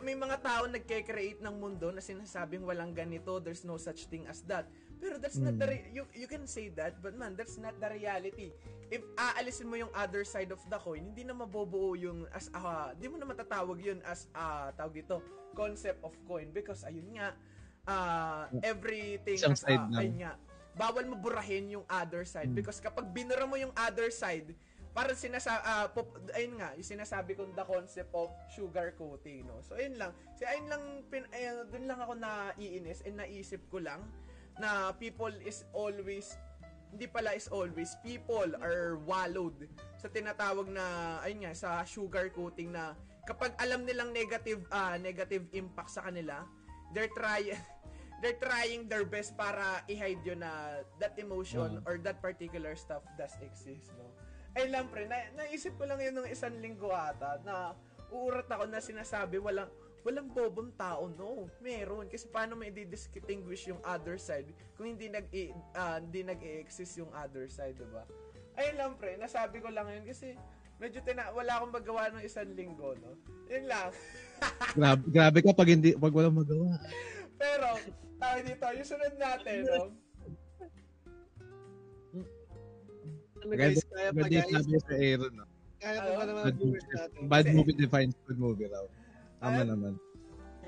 May mga tao nagke-create ng mundo na sinasabing walang ganito, there's no such thing as that. Pero that's not the you can say that, but man, that's not the reality. If aalisin mo yung other side of the coin, hindi na mabubuo yung di mo na matatawag yun as tawag dito, concept of coin, because ayun nga, everything as ayun nga, bawal mo burahin yung other side, because kapag binura mo yung other side, para ayun nga, yung sinasabi kong the concept of sugar coating, no? So, ayun lang. Dun lang ako naiinis and naisip ko lang na people are wallowed sa tinatawag na, ayun nga, sa sugar coating na kapag alam nilang negative impact sa kanila, they're trying their best para i-hide yun na that emotion or that particular stuff does exist, no? Ay lang, pre, naisip ko lang yun nung isang linggo ata na uurat ako na sinasabi walang bobong tao, no? Meron. Kasi paano may i-distinguish yung other side kung hindi nag-i-exist yung other side, diba? Ay lang, pre, nasabi ko lang yun kasi medyo wala akong magawa nung isang linggo, no? Yun lang. Grabe ka pag walang magawa. Pero, tayo dito, yung sunod natin, no? Guys, kaya pa, guys. Kaya pa naman ang viewers natin. Bad movie defines good movie raw. Tama naman.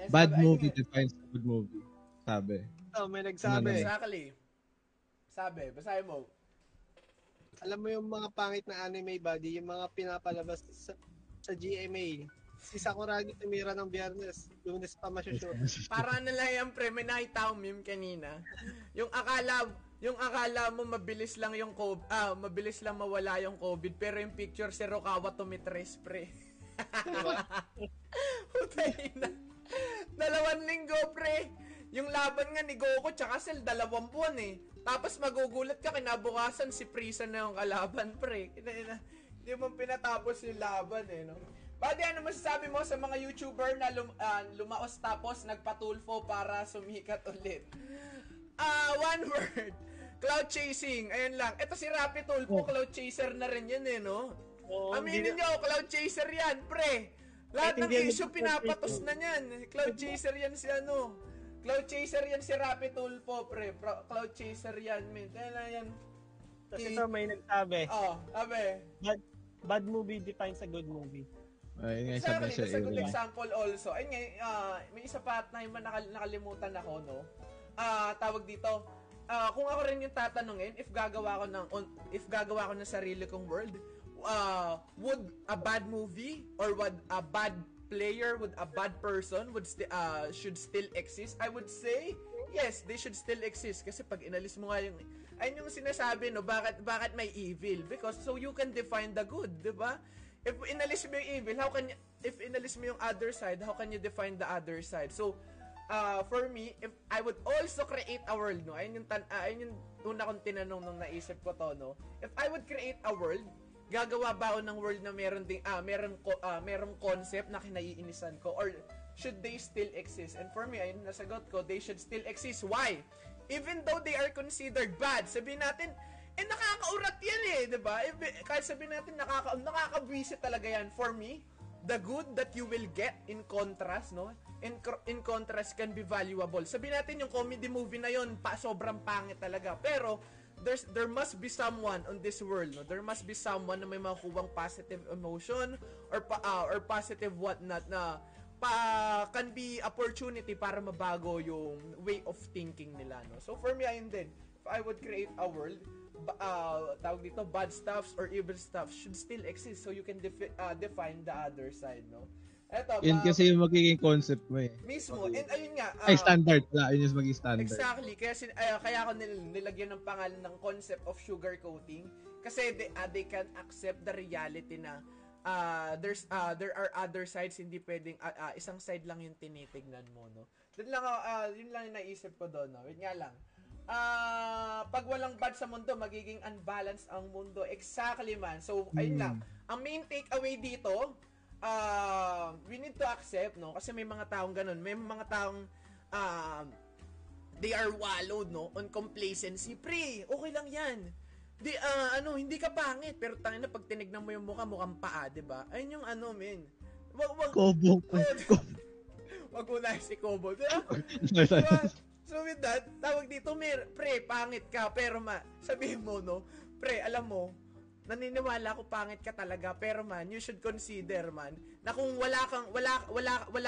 Bad movie defines good movie. Sabi. Oh, may nagsabi. Exactly. Sabi. Basahin mo. Alam mo yung mga pangit na anime, buddy, yung mga pinapalabas sa GMA. Si Sakuragi tumira ng Biyernes. Lunes pa masyosyo. Para na lang yung pre, may nakita akong meme kanina. Yung akala mo mabilis lang yung COVID, mabilis lang mawala yung COVID, pero yung picture si Rokawa tumitres, pre. Putay na. 2 linggo, pre. Yung laban nga ni Goku tsaka Cell, 2 buwan eh. Tapos magugulat ka, kinabukasan si Prisa na yung kalaban, pre. Hindi mo pinatapos yung laban, eh, no? Buddy, ano masasabi mo sa mga YouTuber na lumaos tapos nagpatulfo para sumikat ulit? One word. Cloud chasing. Ayun lang. Ito si Rapi Tulfo, cloud chaser na rin yan, eh, no? Oh, aminin nyo, cloud chaser yan, pre. Lahat ng issue pinapatos na yan. Cloud chaser yan si ano. Cloud chaser yan si Rapi Tulfo, pre. Cloud chaser yan, man. Ayun lang yan. Tapos ito may nagsabi. Oh, sabi. Bad movie defines a good movie. Ayun nga isa pa siya. It's a good example also. Ayun nga, may isa pa at nakalimutan ako, no? Tawag dito. Kung ako rin yung tatanungin, if gagawa ko ng sarili kong world, would a bad movie or would a bad player, would a bad person should still exist? I would say yes, they should still exist kasi pag inalis mo nga yung ayun yung sinasabi, no, bakit may evil? Because so you can define the good, 'di ba? If inalis mo yung evil, if inalis mo yung other side, how can you define the other side? So, for me, if I would also create a world, no? Ayun yung una kong tinanong nung naisip ko to, no? If I would create a world, gagawa ba ako ng world na merong concept na kinaiinisan ko? Or should they still exist? And for me, ayun nasagot ko, they should still exist. Why? Even though they are considered bad, sabihin natin, nakakaurat yan, eh, diba? Kahit sabihin natin, nakakabwisit talaga yan. For me, the good that you will get in contrast, no? In contrast can be valuable. Sabihin natin, yung comedy movie na yun, sobrang pangit talaga. Pero, there must be someone on this world, no? There must be someone na may makukuwang positive emotion or positive whatnot na can be opportunity para mabago yung way of thinking nila, no? So, for me, ayun din. If I would create a world, tawag dito, bad stuffs or evil stuff should still exist so you can define the other side, no? Eto, yun kasi yung magiging concept mo, eh. Mismo, and ayun nga. Standard na, yun yung magiging standard. Exactly, kaya ako nilagyan ng pangalan ng concept of sugarcoating kasi they can accept the reality na there are other sides, hindi pwedeng, isang side lang yung tinitignan mo, no? Doon lang, yun lang yung naisip ko doon, no? Yun nga lang. Pag walang bad sa mundo, magiging unbalanced ang mundo. Exactly, man. So, ayun lang. Ang main takeaway dito, we need to accept, no? Kasi may mga taong ganun. May mga taong, they are wallowed, no? On complacency. Pre, okay lang yan. Hindi ka pangit. Pero tangin na, pag tinignan mo yung mukha, mukhang paa, diba? Ayun yung ano, men. Wag mo na si Kobo. Diba? So with that, tawag dito, pre, pangit ka, pero sabihin mo, no, pre, alam mo, naniniwala ko pangit ka talaga, pero you should consider, na kung wala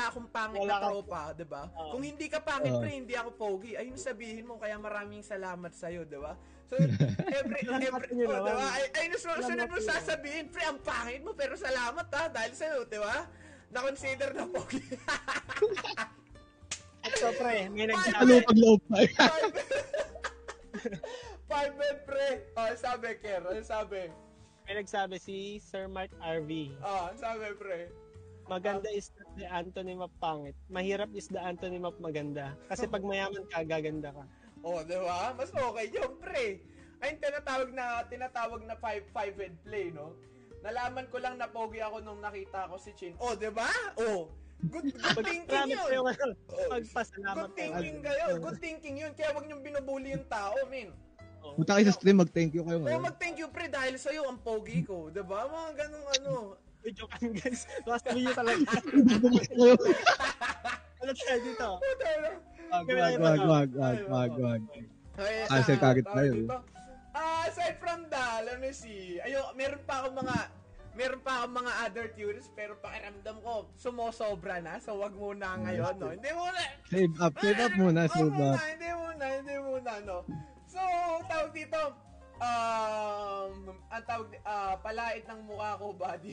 akong pangit na tropa, diba? Kung hindi ka pangit, pre, hindi ako pogi, ayun sabihin mo, kaya maraming salamat sa'yo, diba? So, every, diba? Ayun, sunod mo sasabihin, pre, ang pangit mo, pero salamat, ha, dahil sa'yo, diba? Na-consider na pogi. Ito, pre, may nagsalupag loob pa. Five men, pre. Sabi, Kier. Ano sabi? May nagsabi si Sir Mark RV. Sabi, pre. Maganda is not the antonym of pangit. Mahirap is the antonym of maganda. Kasi pag mayaman ka, gaganda ka. Diba? Mas okay yun, pre. Ayun, tinatawag na five-head play, no? Nalaman ko lang na pogi ako nung nakita ko si Chin. Diba? Good thinking yun. Good thinking kayo. Good thinking yun. Kaya wag niyong binubuli yung tao, min. Punta kayo sa stream, mag-thank you kayo. Mag-thank you, pre, dahil sa'yo ang pogi ko. Diba? Mga ganong ano. Joke lang, guys. Last video talaga. Ano tayo dito? Wag. Asal kagit tayo. Aside from that, let me see. Meron pa akong mga other theories, pero pakiramdam ko, sumosobra na. So, wag muna ngayon, no? Hindi muna. Save up muna. Hindi muna, no? So, tawag dito, palait ng mukha ko, buddy.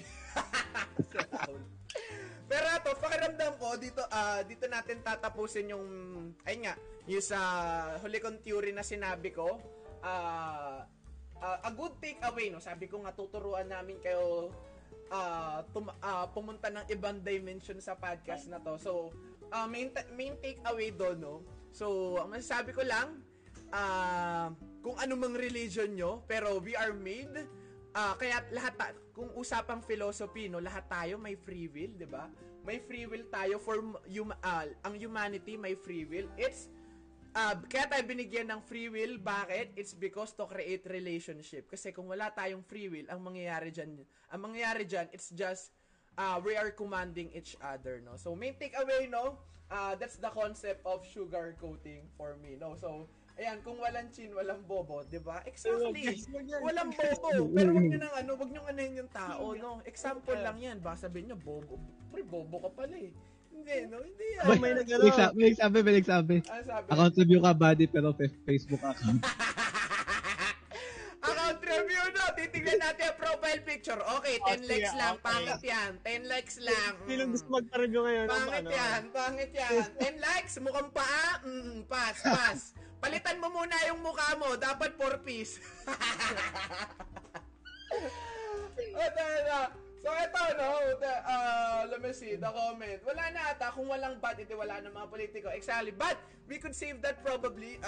Pero ito, pakiramdam ko, dito natin tatapusin yung, ayun nga, yung sa huli kong theory na sinabi ko, a good takeaway, no? Sabi ko nga, tuturuan namin kayo pumunta ng ibang dimension sa podcast na to. So, main takeaway doon, no? So, ang masasabi ko lang, kung anumang religion nyo, pero we are made, kaya lahat, kung usapang philosophy, no, lahat tayo may free will, di ba? May free will tayo for ang humanity, may free will. It's kaya tayo binigyan ng free will. Bakit? It's because to create relationship. Kasi kung wala tayong free will, ang mangyayari dyan, it's just we are commanding each other, no? So, main takeaway, no? That's the concept of sugar coating for me, no? So, ayan, kung walang chin, walang bobo, di ba? Exactly! Walang bobo! Pero wag nyo nang ano, wag nyo anahin yung tao, no? Example lang yan. Baka sabihin nyo, bobo. Pero bobo ka pala, eh. Hindi, no? Hindi yan. May nagsabi. Ano sabi? Account review ka, buddy, pero Facebook account. Account review, no? Titignan natin ang profile picture. Okay, 10 likes lang. Pangit yan. 10 likes lang. Sinong gusto magpa-review ngayon? Pangit yan. 10 likes. Mukhang paa. Pass. Palitan mo muna yung mukha mo. Dapat 4-piece. So, ito, no? Let me see the comment. Wala na ata. Kung walang bad, ito wala na mga politiko. Exactly. But, we could save that probably,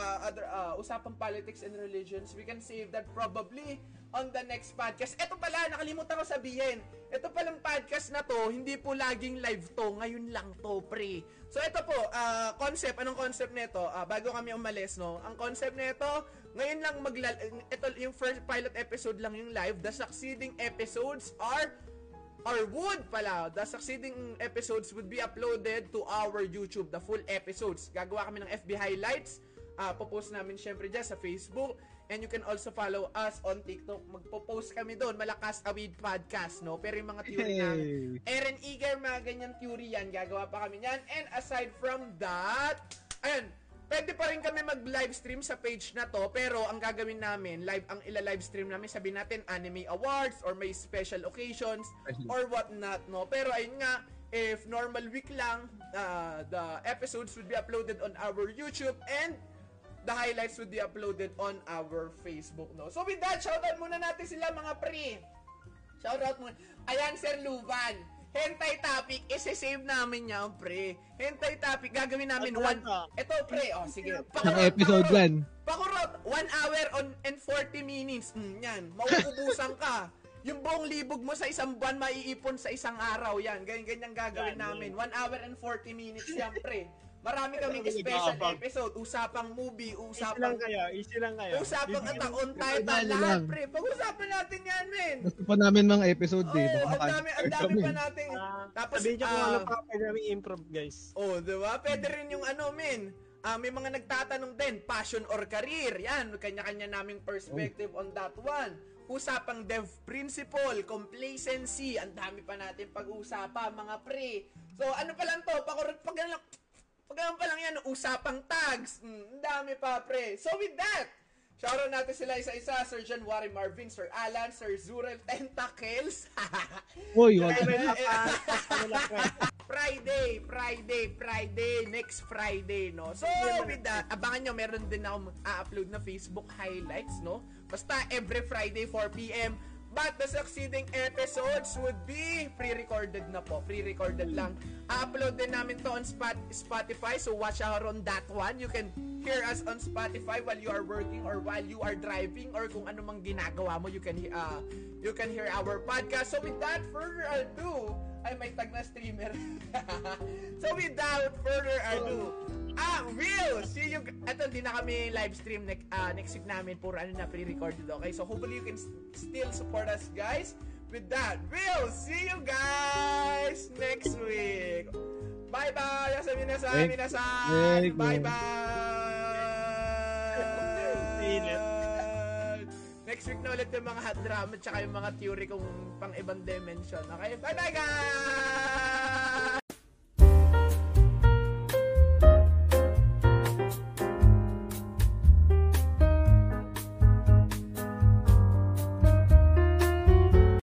usapang politics and religions, we can save that probably on the next podcast. Ito pala, nakalimutan ko sabihin. Ito palang podcast na to, hindi po laging live to. Ngayon lang to, pre. So, ito po, concept. Anong concept nito? Bago kami umalis, no? Ang concept nito, ngayon lang ito, yung first pilot episode lang yung live. The succeeding episodes the succeeding episodes would be uploaded to our YouTube, the full episodes. Gagawa kami ng FB highlights, popost namin syempre dyan sa Facebook, and you can also follow us on TikTok. Magpo-post kami doon, Malakas Awid Podcast, no? Pero yung mga theory ng Eren Yeager, mga ganyan theory yan, gagawa pa kami yan. And aside from that, ayun, pwede pa rin kami mag-livestream sa page na to, pero ang gagawin namin, ang ila-livestream namin, sabihin natin anime awards or may special occasions or what not, no? Pero ayun nga, if normal week lang, the episodes would be uploaded on our YouTube and the highlights would be uploaded on our Facebook, no? So with that, shoutout muna natin sila, mga pre. Shoutout muna. Ayan, Sir Luvan. Hentai topic, isi-save namin yan, pre. Hentai topic, gagawin namin Ito, pre. Oh, sige. Episode yan. Pakurot. 1 hour and 40 minutes. Yan. Mauubusan ka. Yung buong libog mo sa isang buwan, maiipon sa isang araw. Yan. Ganyan gagawin namin. 1 hour and 40 minutes yan, pre. Marami kaming special episode. Usapang movie, Easy lang kaya. Usapang Attack on Titan. Lahat, pre. Pag-usapan natin yan, men. Gusto pa namin mga episode, eh. Ang dami pa natin. Tapos, sabihin niyo kung ano pa, pwede namin improve, guys. Oh, diba? Pwede rin yung ano, men. May mga nagtatanong din, passion or career. Yan, kanya-kanya naming perspective on that one. Usapang dev principle, complacency. Ang dami pa natin pag-usapan, mga pre. So, ano pa lang to? Pagkaman pa lang yan, usapang tags. Dami pa, pre. So with that, shoutout natin sila isa-isa. Sir John Marvin, Sir Alan, Sir Zurel Tentacles. Uy, Friday. Next Friday, no? So with that, abangan nyo, meron din ako upload na Facebook highlights, no? Basta every Friday, 4 p.m. But the succeeding episodes would be pre-recorded na po. Pre-recorded lang. Upload din namin to on Spotify. So watch out on that one. You can hear us on Spotify while you are working or while you are driving or kung ano mang ginagawa mo. You can hear our podcast. So without further ado, ay may tag na streamer. So without further ado, Will, see you. Eto, hindi na kami live stream next week namin. Puro na pre-recorded, okay? So hopefully you can still support us, guys. With that, Will, see you guys next week. Bye-bye. Minasan. Bye-bye. Next week na ulit yung mga hot drama tsaka yung mga theory kung pang-ibang dimension. Okay? Bye-bye, guys!